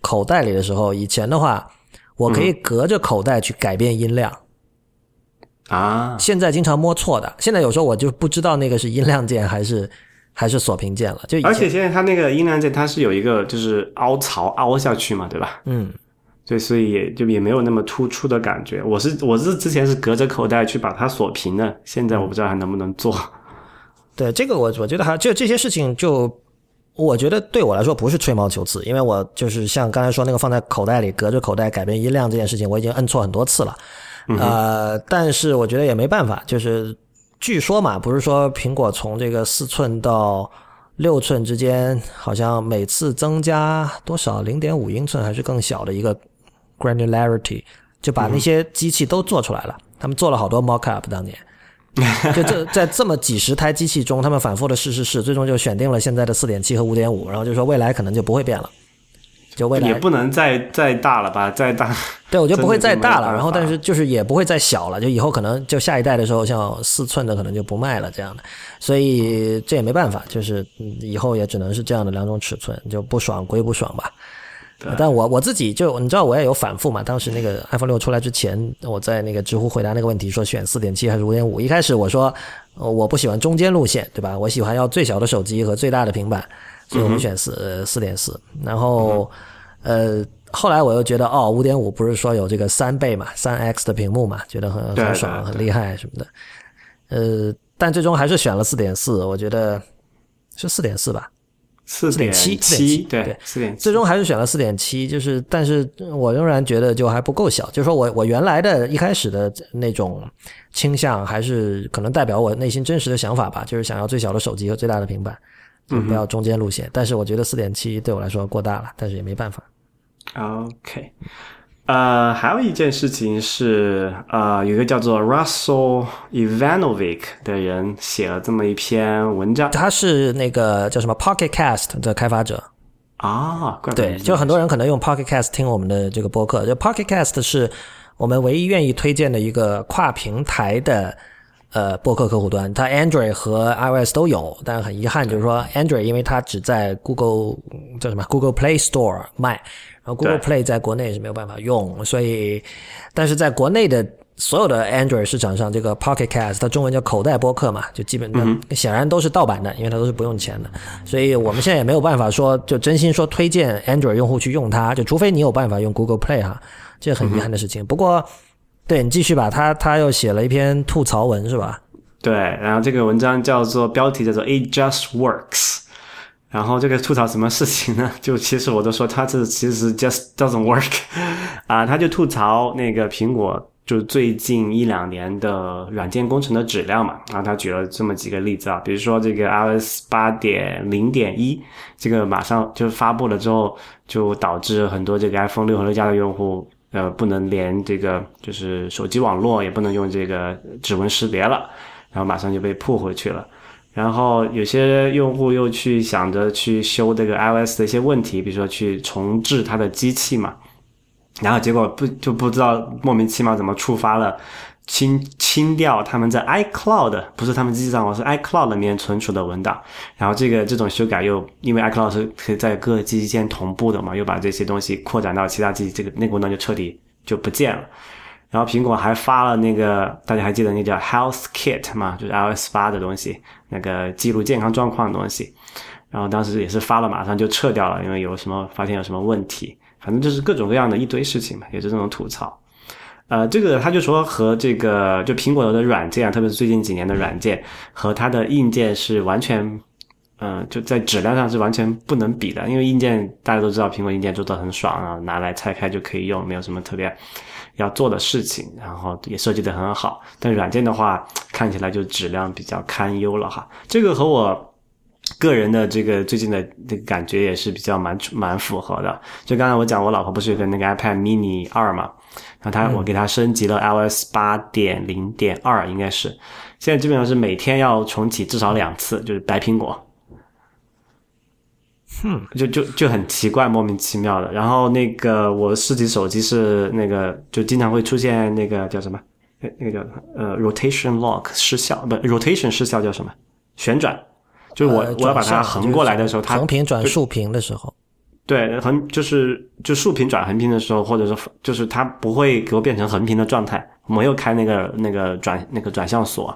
口袋里的时候，以前的话我可以隔着口袋去改变音量。嗯啊，现在经常摸错的，现在有时候我就不知道那个是音量键还是还是锁屏键了。就而且现在它那个音量键它是有一个就是凹槽凹下去嘛，对吧？嗯，对，所以也就也没有那么突出的感觉。我是我是之前是隔着口袋去把它锁屏的，现在我不知道还能不能做。对，这个我我觉得还就这些事情就。我觉得对我来说不是吹毛求疵，因为我就是像刚才说那个放在口袋里隔着口袋改变音量这件事情我已经摁错很多次了、嗯、呃，但是我觉得也没办法，就是据说嘛，不是说苹果从这个四寸到六寸之间好像每次增加多少 零点五 英寸还是更小的一个 granularity， 就把那些机器都做出来了、嗯、他们做了好多 mockup 当年就这在这么几十台机器中，他们反复的试试试，最终就选定了现在的 四点七 和 五点五， 然后就说未来可能就不会变了，就未来也不能再再大了吧，再大对我觉得不会再大了，然后但是就是也不会再小了，就以后可能就下一代的时候像四寸的可能就不卖了这样的，所以这也没办法，就是以后也只能是这样的两种尺寸，就不爽归不爽吧。但我我自己就你知道我也有反复嘛，当时那个 iPhone 六出来之前，我在那个知乎回答那个问题说选 四点七 还是 五点五， 一开始我说、呃、我不喜欢中间路线，对吧，我喜欢要最小的手机和最大的平板，所以我们选 四点四、嗯、然后呃后来我又觉得哦 五点五 不是说有这个三倍嘛 三 X 的屏幕嘛，觉得很很爽很厉害什么的，呃但最终还是选了 四点四， 我觉得是 四点四 吧，四点七 对， 四点七，最终还是选了 四点七， 就是但是我仍然觉得就还不够小，就是说我我原来的一开始的那种倾向还是可能代表我内心真实的想法吧，就是想要最小的手机和最大的平板，就不要中间路线、嗯、但是我觉得 四点七 对我来说过大了，但是也没办法。 OK， 呃还有一件事情是呃有一个叫做 Russell Ivanovic 的人写了这么一篇文章，他是那个叫什么 Pocketcast 的开发者啊，对，就很多人可能用 Pocketcast 听我们的这个播客，就 Pocketcast 是我们唯一愿意推荐的一个跨平台的呃播客客户端，它 Android 和 iOS 都有，但很遗憾就是说 Android 因为它只在 Google 叫什么 Google Play Store 卖，然后 Google Play 在国内是没有办法用，所以但是在国内的所有的 Android 市场上，这个 Pocketcast 它中文叫口袋播客嘛，就基本上显然都是盗版的，因为它都是不用钱的，所以我们现在也没有办法说就真心说推荐 Android 用户去用它，就除非你有办法用 Google Play 哈，这很遗憾的事情。不过对你继续吧，他他又写了一篇吐槽文是吧？对，然后这个文章叫做标题叫做 It Just Works， 然后这个吐槽什么事情呢？就其实我都说他这其实 just doesn't work 啊，他就吐槽那个苹果就最近一两年的软件工程的质量嘛，然后他举了这么几个例子啊，比如说这个 iOS 八点零点一 这个马上就发布了之后，就导致很多这个 iPhone 六和 六加的用户。呃，不能连这个就是手机网络也不能用这个指纹识别了，然后马上就被扑回去了。然后有些用户又去想着去修这个 iOS 的一些问题，比如说去重置他的机器嘛，然后结果不就不知道莫名其妙怎么触发了清清掉他们在 iCloud 不是他们机器上，我是 iCloud 里面存储的文档，然后这个这种修改又因为 iCloud 是可以在各机器间同步的嘛，又把这些东西扩展到其他机器，这个那个文档就彻底就不见了。然后苹果还发了那个大家还记得那个叫 Health Kit 嘛，就是 iOS 八的东西，那个记录健康状况的东西。然后当时也是发了马上就撤掉了，因为有什么发现有什么问题，反正就是各种各样的一堆事情嘛，也是这种吐槽。呃，这个他就说和这个就苹果的软件啊，特别是最近几年的软件和它的硬件是完全嗯、呃，就在质量上是完全不能比的，因为硬件大家都知道苹果硬件做得很爽啊，拿来拆开就可以用，没有什么特别要做的事情，然后也设计得很好，但软件的话看起来就质量比较堪忧了哈。这个和我个人的这个最近的这个感觉也是比较蛮蛮符合的。就刚才我讲我老婆不是有个那个 iPad mini 二嘛，然后他我给他升级了 iOS 八点零点二 应该是，现在基本上是每天要重启至少两次，就是白苹果，嗯，就就就很奇怪，莫名其妙的。然后那个我实体手机是那个就经常会出现那个叫什么那个叫呃 rotation lock 失效，不 rotation 失效叫什么旋转，就是我、呃、我要把它横过来的时候，它横屏转竖屏的时候。对，横就是就竖屏转横屏的时候，或者是就是它不会给我变成横屏的状态，我没有开那个那个转那个转向锁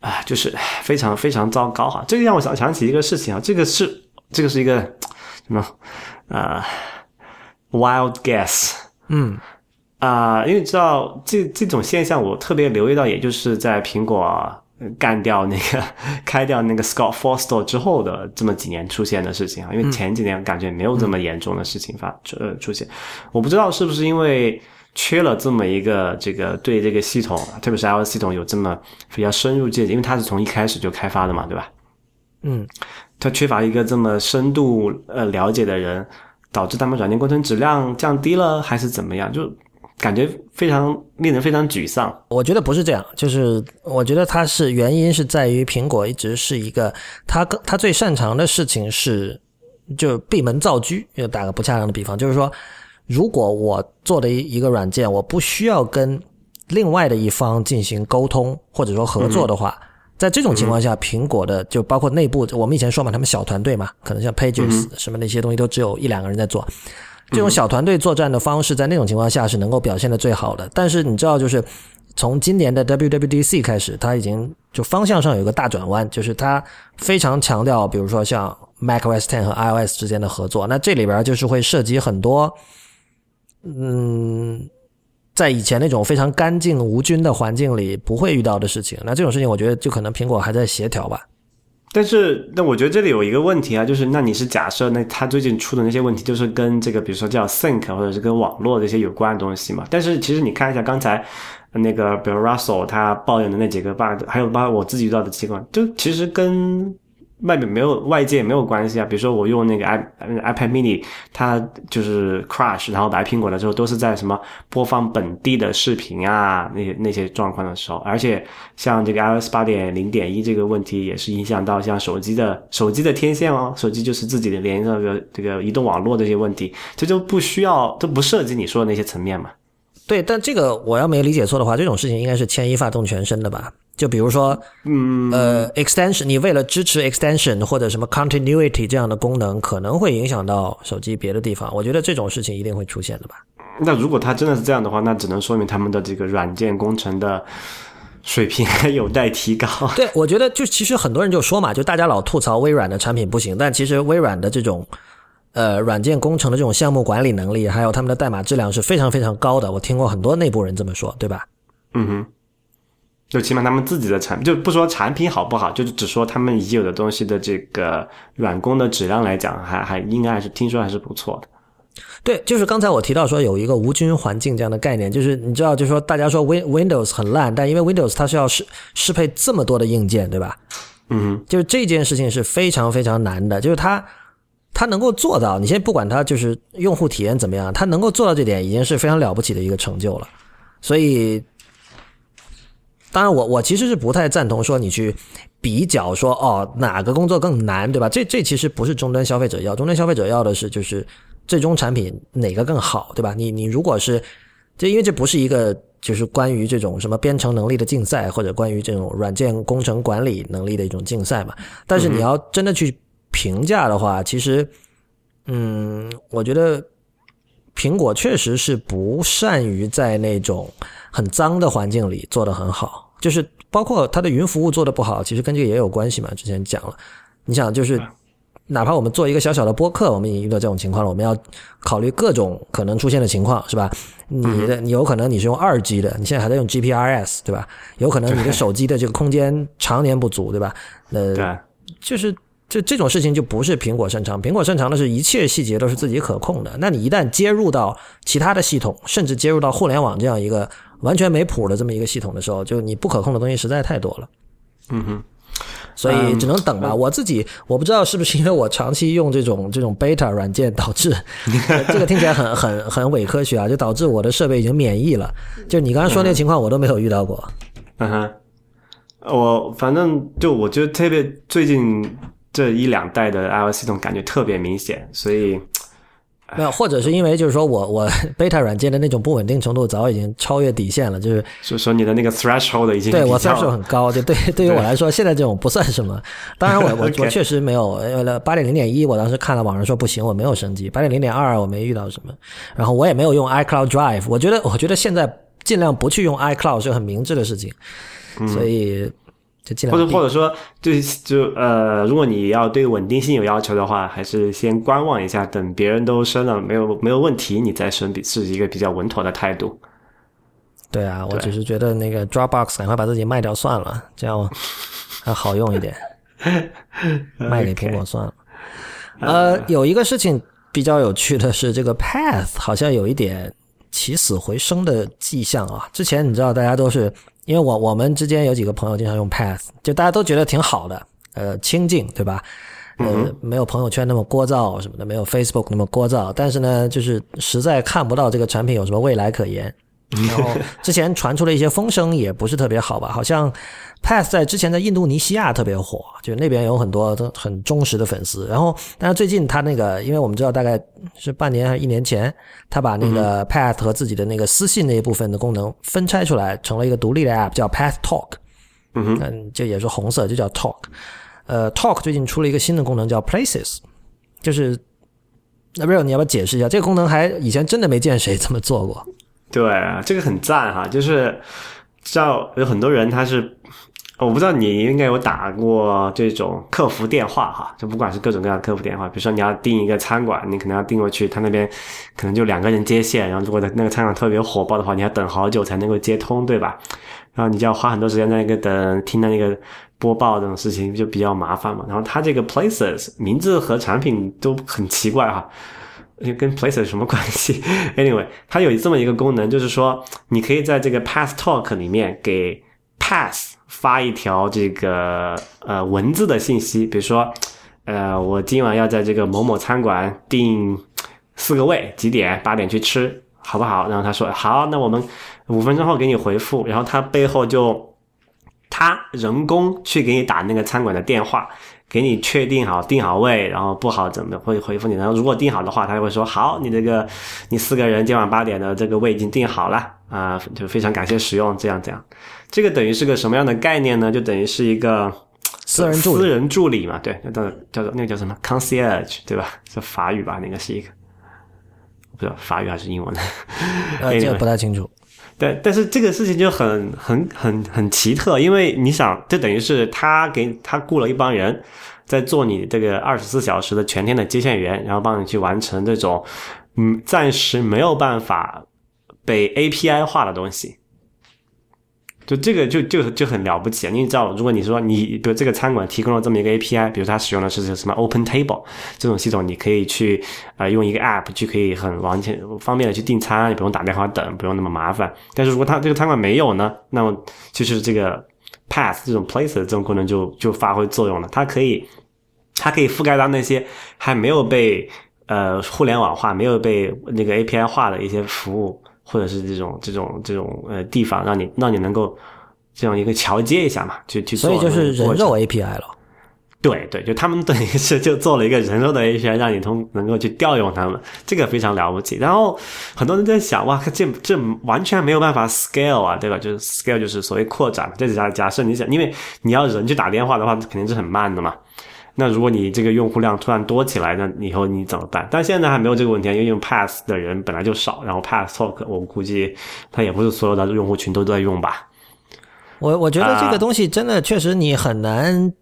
啊、呃，就是非常非常糟糕哈。这个让我想想起一个事情啊，这个是这个是一个什么啊、呃、？wild guess， 嗯啊、呃，因为你知道这这种现象我特别留意到，也就是在苹果、啊。干掉那个开掉那个 Scott Forstall 之后的这么几年出现的事情啊，因为前几年感觉没有这么严重的事情发、嗯、出现。我不知道是不是因为缺了这么一个这个对这个系统，特别是 iOS 系统有这么比较深入界，因为它是从一开始就开发的嘛，对吧？嗯，它缺乏一个这么深度呃了解的人，导致他们软件工程质量降低了，还是怎么样？就。感觉非常令人非常沮丧。我觉得不是这样，就是我觉得它是原因是在于苹果一直是一个它它最擅长的事情是就闭门造车，就打个不恰当的比方，就是说如果我做的一个软件我不需要跟另外的一方进行沟通或者说合作的话、嗯、在这种情况下、嗯、苹果的就包括内部我们以前说嘛，他们小团队嘛，可能像 Pages、嗯、什么那些东西都只有一两个人在做。这种小团队作战的方式在那种情况下是能够表现的最好的，但是你知道就是从今年的 W W D C 开始，它已经就方向上有个大转弯，就是它非常强调比如说像 macOS 十 和 iOS 之间的合作，那这里边就是会涉及很多嗯，在以前那种非常干净无菌的环境里不会遇到的事情，那这种事情我觉得就可能苹果还在协调吧。但是那我觉得这里有一个问题啊，就是那你是假设那他最近出的那些问题就是跟这个比如说叫 sync 或者是跟网络这些有关的东西嘛，但是其实你看一下刚才那个比如 Russell 他抱怨的那几个 bug， 还有包括我自己遇到的情况，就其实跟外面没有外界没有关系啊，比如说我用那个 iPad mini 它就是 crash， 然后白苹果的时候都是在什么播放本地的视频啊那些那些状况的时候，而且像这个 iOS 八点零点一 这个问题也是影响到像手机的手机的天线哦，手机就是自己的连上的这个移动网络这些问题，这就不需要都不涉及你说的那些层面嘛。对，但这个我要没理解错的话，这种事情应该是牵一发动全身的吧。就比如说嗯呃 extension， 你为了支持 extension 或者什么 continuity 这样的功能可能会影响到手机别的地方，我觉得这种事情一定会出现的吧。那如果它真的是这样的话，那只能说明他们的这个软件工程的水平还有待提高。对，我觉得就其实很多人就说嘛，就大家老吐槽微软的产品不行，但其实微软的这种呃，软件工程的这种项目管理能力，还有他们的代码质量是非常非常高的，我听过很多内部人这么说，对吧？嗯哼，就起码他们自己的产品，就不说产品好不好，就是只说他们已有的东西的这个软工的质量来讲，还还应该还是听说还是不错的。对，就是刚才我提到说有一个无菌环境这样的概念，就是你知道，就是说大家说 Windows 很烂，但因为 Windows 它是要适适配这么多的硬件，对吧？嗯哼，就是这件事情是非常非常难的，就是它。他能够做到，你先不管他就是用户体验怎么样，他能够做到这点已经是非常了不起的一个成就了。所以当然我我其实是不太赞同说你去比较说哦哪个工作更难，对吧？这这其实不是终端消费者要，终端消费者要的是就是最终产品哪个更好，对吧？你你如果是就因为这不是一个就是关于这种什么编程能力的竞赛，或者关于这种软件工程管理能力的一种竞赛嘛。但是你要真的去评价的话，其实嗯，我觉得苹果确实是不善于在那种很脏的环境里做得很好，就是包括它的云服务做得不好，其实跟这个也有关系嘛，之前讲了。你想就是哪怕我们做一个小小的播客，我们也遇到这种情况了，我们要考虑各种可能出现的情况，是吧？你的你有可能你是用 二 G 的，你现在还在用 G P R S， 对吧？有可能你的手机的这个空间常年不足，对吧？那就是这这种事情就不是苹果擅长，苹果擅长的是一切细节都是自己可控的。那你一旦接入到其他的系统，甚至接入到互联网这样一个完全没谱的这么一个系统的时候，就你不可控的东西实在太多了。嗯哼。所以只能等吧、嗯、我自己我不知道是不是因为我长期用这种这种 beta 软件导致这个听起来很很很伪科学啊，就导致我的设备已经免疫了，就你刚才说那个情况我都没有遇到过。嗯哼，我反正就我觉得特别最近这一两代的 iOS 系统感觉特别明显，所以没有，或者是因为就是说我我 beta 软件的那种不稳定程度早已经超越底线了，就是就说你的那个 threshold 已经对我 threshold 很高，就对对于我来说现在这种不算什么。当然我我我确实没有 八点零点一 我当时看了网上说不行，我没有升级 八点零点二 我没遇到什么，然后我也没有用 iCloud Drive， 我觉得我觉得现在尽量不去用 iCloud 是很明智的事情，所以就尽量或者或者说就就呃，如果你要对稳定性有要求的话，还是先观望一下，等别人都升了没有没有问题，你再升是一个比较稳妥的态度。对啊，对我只是觉得那个 Dropbox 赶快把自己卖掉算了，这样还好用一点，卖给苹果算了。Okay. 呃，有一个事情比较有趣的是，这个 Path 好像有一点起死回生的迹象啊！之前你知道大家都是。因为我我们之间有几个朋友经常用 Path， 就大家都觉得挺好的，呃，清静，对吧？呃，没有朋友圈那么聒噪什么的，没有 Facebook 那么聒噪，但是呢，就是实在看不到这个产品有什么未来可言。然后之前传出了一些风声，也不是特别好吧？好像 Path 在之前在印度尼西亚特别火，就那边有很多很忠实的粉丝。然后，但是最近他那个，因为我们知道大概是半年还是一年前，他把那个 Path 和自己的那个私信那一部分的功能分拆出来，成了一个独立的 app， 叫 Path Talk。嗯哼，就也是红色，就叫 Talk。呃 ，Talk 最近出了一个新的功能叫 Places， 就是那 Rail 你要不要解释一下？这个功能还以前真的没见谁这么做过。对啊，这个很赞哈，就是知道有很多人他是，我不知道你应该有打过这种客服电话哈，就不管是各种各样的客服电话，比如说你要订一个餐馆，你可能要订过去，他那边可能就两个人接线，然后如果那个餐馆特别火爆的话，你要等好久才能够接通，对吧？然后你就要花很多时间在那个等听到那个播报这种事情就比较麻烦嘛。然后他这个 Places 名字和产品都很奇怪哈。跟 Places 什么关系 ？Anyway， 它有这么一个功能，就是说你可以在这个 Path Talk 里面给 Path 发一条这个呃文字的信息，比如说呃我今晚要在这个某某餐馆订四个位，几点？八点去吃，好不好？然后他说好，那我们五分钟后给你回复，然后他背后就他人工去给你打那个餐馆的电话。给你确定好定好位，然后不好怎么会回复你，然后如果定好的话他就会说好，你这个你四个人今晚八点的这个位已经定好了啊、呃，就非常感谢使用这样这样。这个等于是个什么样的概念呢？就等于是一个私人助理私人助理嘛，对，叫做那个叫什么 concierge 对吧？是法语吧？那个是一个不知道法语还是英文的、呃、这个不太清楚。对，但是这个事情就很很很很奇特，因为你想，这等于是他给他雇了一帮人，在做你这个二十四小时的全天的接线员，然后帮你去完成这种嗯暂时没有办法被 A P I 化的东西。就这个就就就很了不起，你知道，如果你说你比如这个餐馆提供了这么一个 A P I， 比如它使用的是什么 Open Table 这种系统，你可以去呃用一个 App 去可以很完全方便的去订餐，你不用打电话等，不用那么麻烦。但是如果它这个餐馆没有呢，那么就是这个 Path 这种 Places 这种功能就就发挥作用了，它可以它可以覆盖到那些还没有被呃互联网化、没有被那个 A P I 化的一些服务。或者是这种这种这种呃地方，让你让你能够这样一个桥接一下嘛，去去做。所以就是人肉 A P I 了。对对，就他们等于是就做了一个人肉的 A P I， 让你通能够去调用他们，这个非常了不起。然后很多人在想，哇，这这完全没有办法 scale 啊，对吧？就是 scale 就是所谓扩展。这假假设你想，因为你要人去打电话的话，肯定是很慢的嘛。那如果你这个用户量突然多起来，那以后你怎么办？但现在还没有这个问题，因为用 Path 的人本来就少，然后 Path Talk 我估计它也不是所有的用户群都在用吧。我我觉得这个东西真的确实你很难、呃、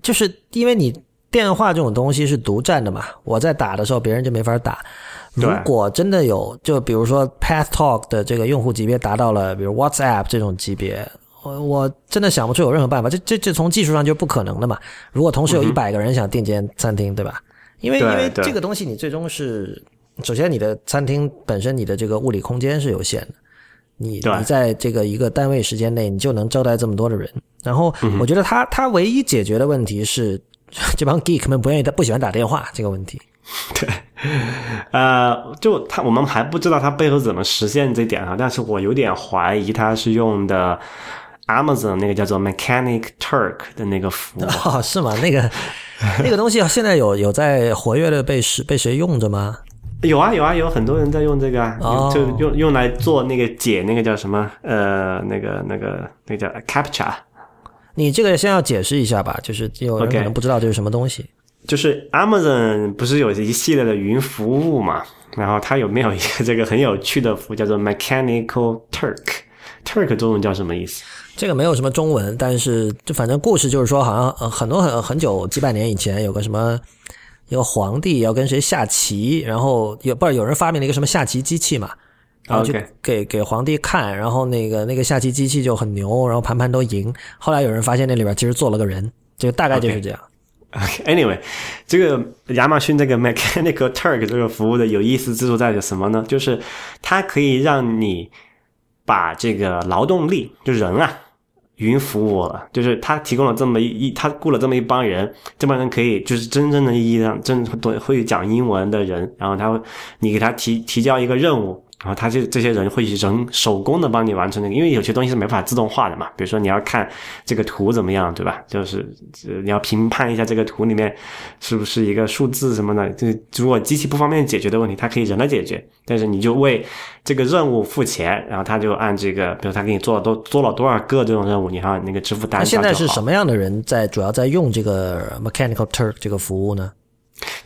就是因为你电话这种东西是独占的嘛，我在打的时候别人就没法打。如果真的有，就比如说 Path Talk 的这个用户级别达到了比如 WhatsApp 这种级别，我我真的想不出有任何办法，这这这从技术上就是不可能的嘛。如果同时有一百个人想订间餐厅，对吧？因为因为这个东西你最终是，首先你的餐厅本身你的这个物理空间是有限的，你你在这个一个单位时间内你就能招待这么多的人。然后我觉得他他唯一解决的问题是这帮 geek 们不愿意不喜欢打电话这个问题。对，呃，就他我们还不知道他背后怎么实现这点啊，但是我有点怀疑他是用的 Amazon 那个叫做 Mechanical Turk 的那个服务。哦，是吗？那个那个东西现在有有在活跃的被被谁用着吗？有啊有啊，有很多人在用这个啊，哦，就用用来做那个解那个叫什么呃那个那个那个叫 Captcha。你这个先要解释一下吧，就是有人可能不知道这是什么东西。Okay.就是 Amazon 不是有一系列的云服务嘛，然后它有没有一个这个很有趣的服务叫做 Mechanical Turk， Turk 中文叫什么意思？这个没有什么中文，但是就反正故事就是说好像很多很很久几百年以前有个什么有皇帝要跟谁下棋，然后有不是有人发明了一个什么下棋机器嘛，然后就给给皇帝看，然后那个那个下棋机器就很牛，然后盘盘都赢，后来有人发现那里边其实坐了个人，就大概就是这样。Okay.Anyway， 这个亚马逊这个 Mechanical Turk 这个服务的有意思之处在于什么呢？就是它可以让你把这个劳动力，就人啊，云服务了，就是它提供了这么一，它雇了这么一帮人，这帮人可以就是真正的意义上真会讲英文的人，然后他你给他提提交一个任务。然后他这这些人会人手工的帮你完成那个，因为有些东西是没法自动化的嘛。比如说你要看这个图怎么样，对吧？就是你要评判一下这个图里面是不是一个数字什么的。就是如果机器不方便解决的问题，它可以人来解决。但是你就为这个任务付钱，然后他就按这个，比如他给你做了多做了多少个这种任务，你还有那个支付单。那现在是什么样的人在主要在用这个 Mechanical Turk 这个服务呢？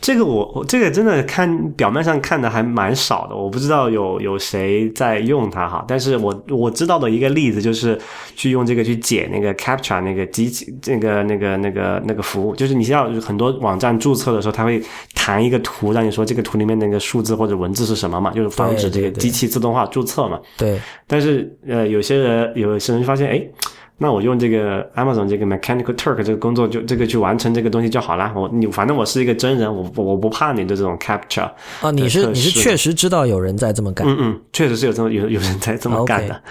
这个我这个真的看表面上看的还蛮少的，我不知道有有谁在用它哈。但是我我知道的一个例子就是去用这个去解那个 Captcha 那个机器那个那个那个那个服务，就是你像很多网站注册的时候，它会弹一个图让你说这个图里面那个数字或者文字是什么嘛，就是防止这个机器自动化注册嘛。对。但是呃，有些人有些人发现哎。那我用这个 Amazon 这个 Mechanical Turk 这个工作就这个去完成这个东西就好了。我你反正我是一个真人，我我不怕你的这种 capture。啊，你是你是确实知道有人在这么干。嗯嗯，确实是有这么有有人在这么干的。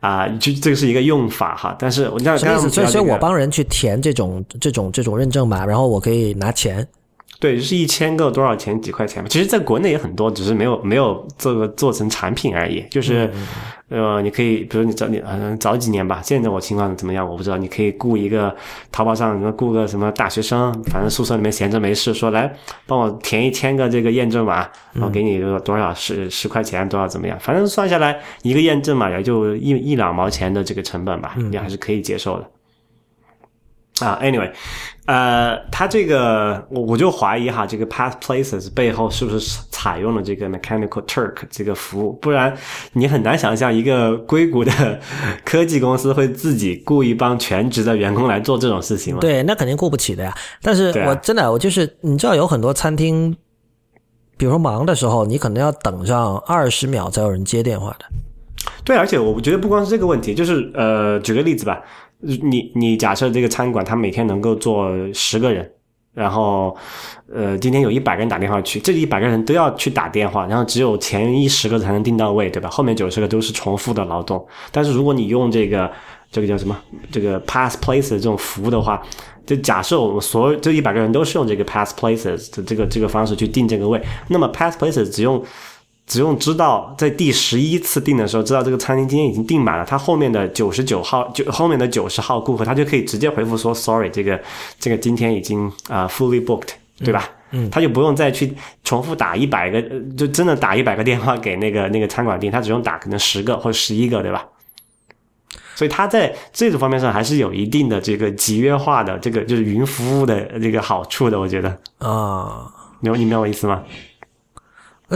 啊，就这个是一个用法哈。但是我那刚刚所以、这个、所以我帮人去填这种这种这种认证码，然后我可以拿钱。对，就是一千个多少钱几块钱嘛。其实在国内也很多，只是没有没有做个做成产品而已。就是。嗯呃，你可以，比如你早你呃早几年吧，现在我情况怎么样我不知道。你可以雇一个淘宝上，雇个什么大学生，反正宿舍里面闲着没事，说来帮我填一千个这个验证码，然后给你多少十十块钱多少怎么样，反正算下来一个验证码也就一一两毛钱的这个成本吧，你还是可以接受的。啊、uh, anyway, 呃，他这个我我就怀疑哈，这个 Path Places 背后是不是采用了这个 Mechanical Turk 这个服务？不然你很难想象一个硅谷的科技公司会自己雇一帮全职的员工来做这种事情吗？对，那肯定雇不起的呀。但是我真的、啊、我就是你知道有很多餐厅，比如说忙的时候，你可能要等上二十秒才有人接电话的。对，而且我觉得不光是这个问题，就是呃，举个例子吧。你你假设这个餐馆他每天能够做十个人，然后呃今天有一百个人打电话去，这一百个人都要去打电话，然后只有前一十个才能订到位，对吧？后面九十个都是重复的劳动。但是如果你用这个这个叫什么这个 Path Places 这种服务的话，就假设我们所有这一百个人都是用这个 Path Places 的这个这个方式去订这个位，那么 Path Places 只用只用知道在第十一次订的时候知道这个餐厅今天已经订满了，他后面的九十九号就后面的九十号顾客他就可以直接回复说 sorry 这个这个今天已经呃 fully booked， 对吧？嗯，他就不用再去重复打一百个，就真的打一百个电话给那个那个餐馆订，他只用打可能十个或者十一个，对吧？所以他在这种方面上还是有一定的这个集约化的这个就是云服务的这个好处的，我觉得啊，你明白我意思吗？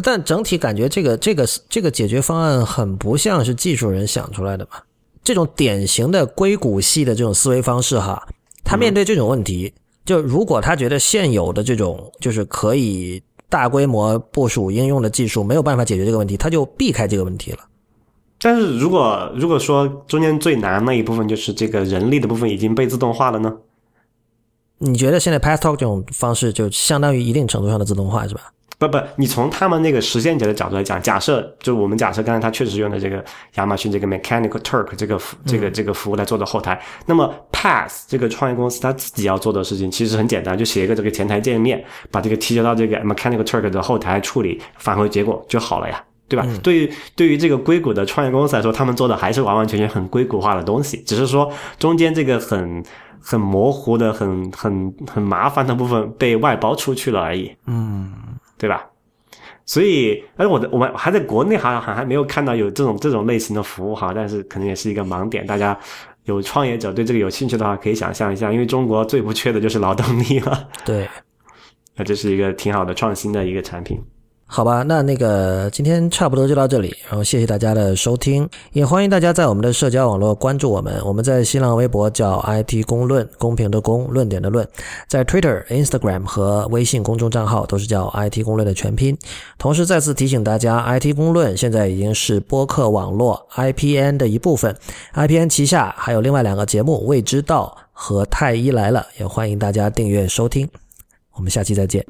但整体感觉这个这个这个解决方案很不像是技术人想出来的嘛。这种典型的硅谷系的这种思维方式哈，他面对这种问题、嗯、就如果他觉得现有的这种就是可以大规模部署应用的技术没有办法解决这个问题，他就避开这个问题了。但是如果如果说中间最难那一部分就是这个人力的部分已经被自动化了呢？你觉得现在 Path Talk 这种方式就相当于一定程度上的自动化是吧？不不，你从他们那个实现者的角度来讲，假设就我们假设刚才他确实用的这个亚马逊这个 Mechanical Turk 这个这个这个服务来做的后台，嗯、那么 Path 这个创业公司他自己要做的事情其实很简单，就写一个这个前台界面，把这个提交到这个 Mechanical Turk 的后台处理，返回结果就好了呀，对吧？嗯、对于对于这个硅谷的创业公司来说，他们做的还是完完全全很硅谷化的东西，只是说中间这个很很模糊的、很很很麻烦的部分被外包出去了而已。嗯。对吧？所以，但是我的我们还在国内好像还没有看到有这种这种类型的服务哈，但是可能也是一个盲点。大家有创业者对这个有兴趣的话，可以想象一下，因为中国最不缺的就是劳动力了。对，那这是一个挺好的创新的一个产品。好吧，那那个今天差不多就到这里，然后谢谢大家的收听，也欢迎大家在我们的社交网络关注我们，我们在新浪微博叫 I T 公论，公平的公，论点的论，在 Twitter、Instagram 和微信公众账号都是叫 I T 公论的全拼。同时再次提醒大家 ，I T 公论现在已经是播客网络 I P N 的一部分 ，I P N 旗下还有另外两个节目《未知道》和《太医来了》，也欢迎大家订阅收听。我们下期再见。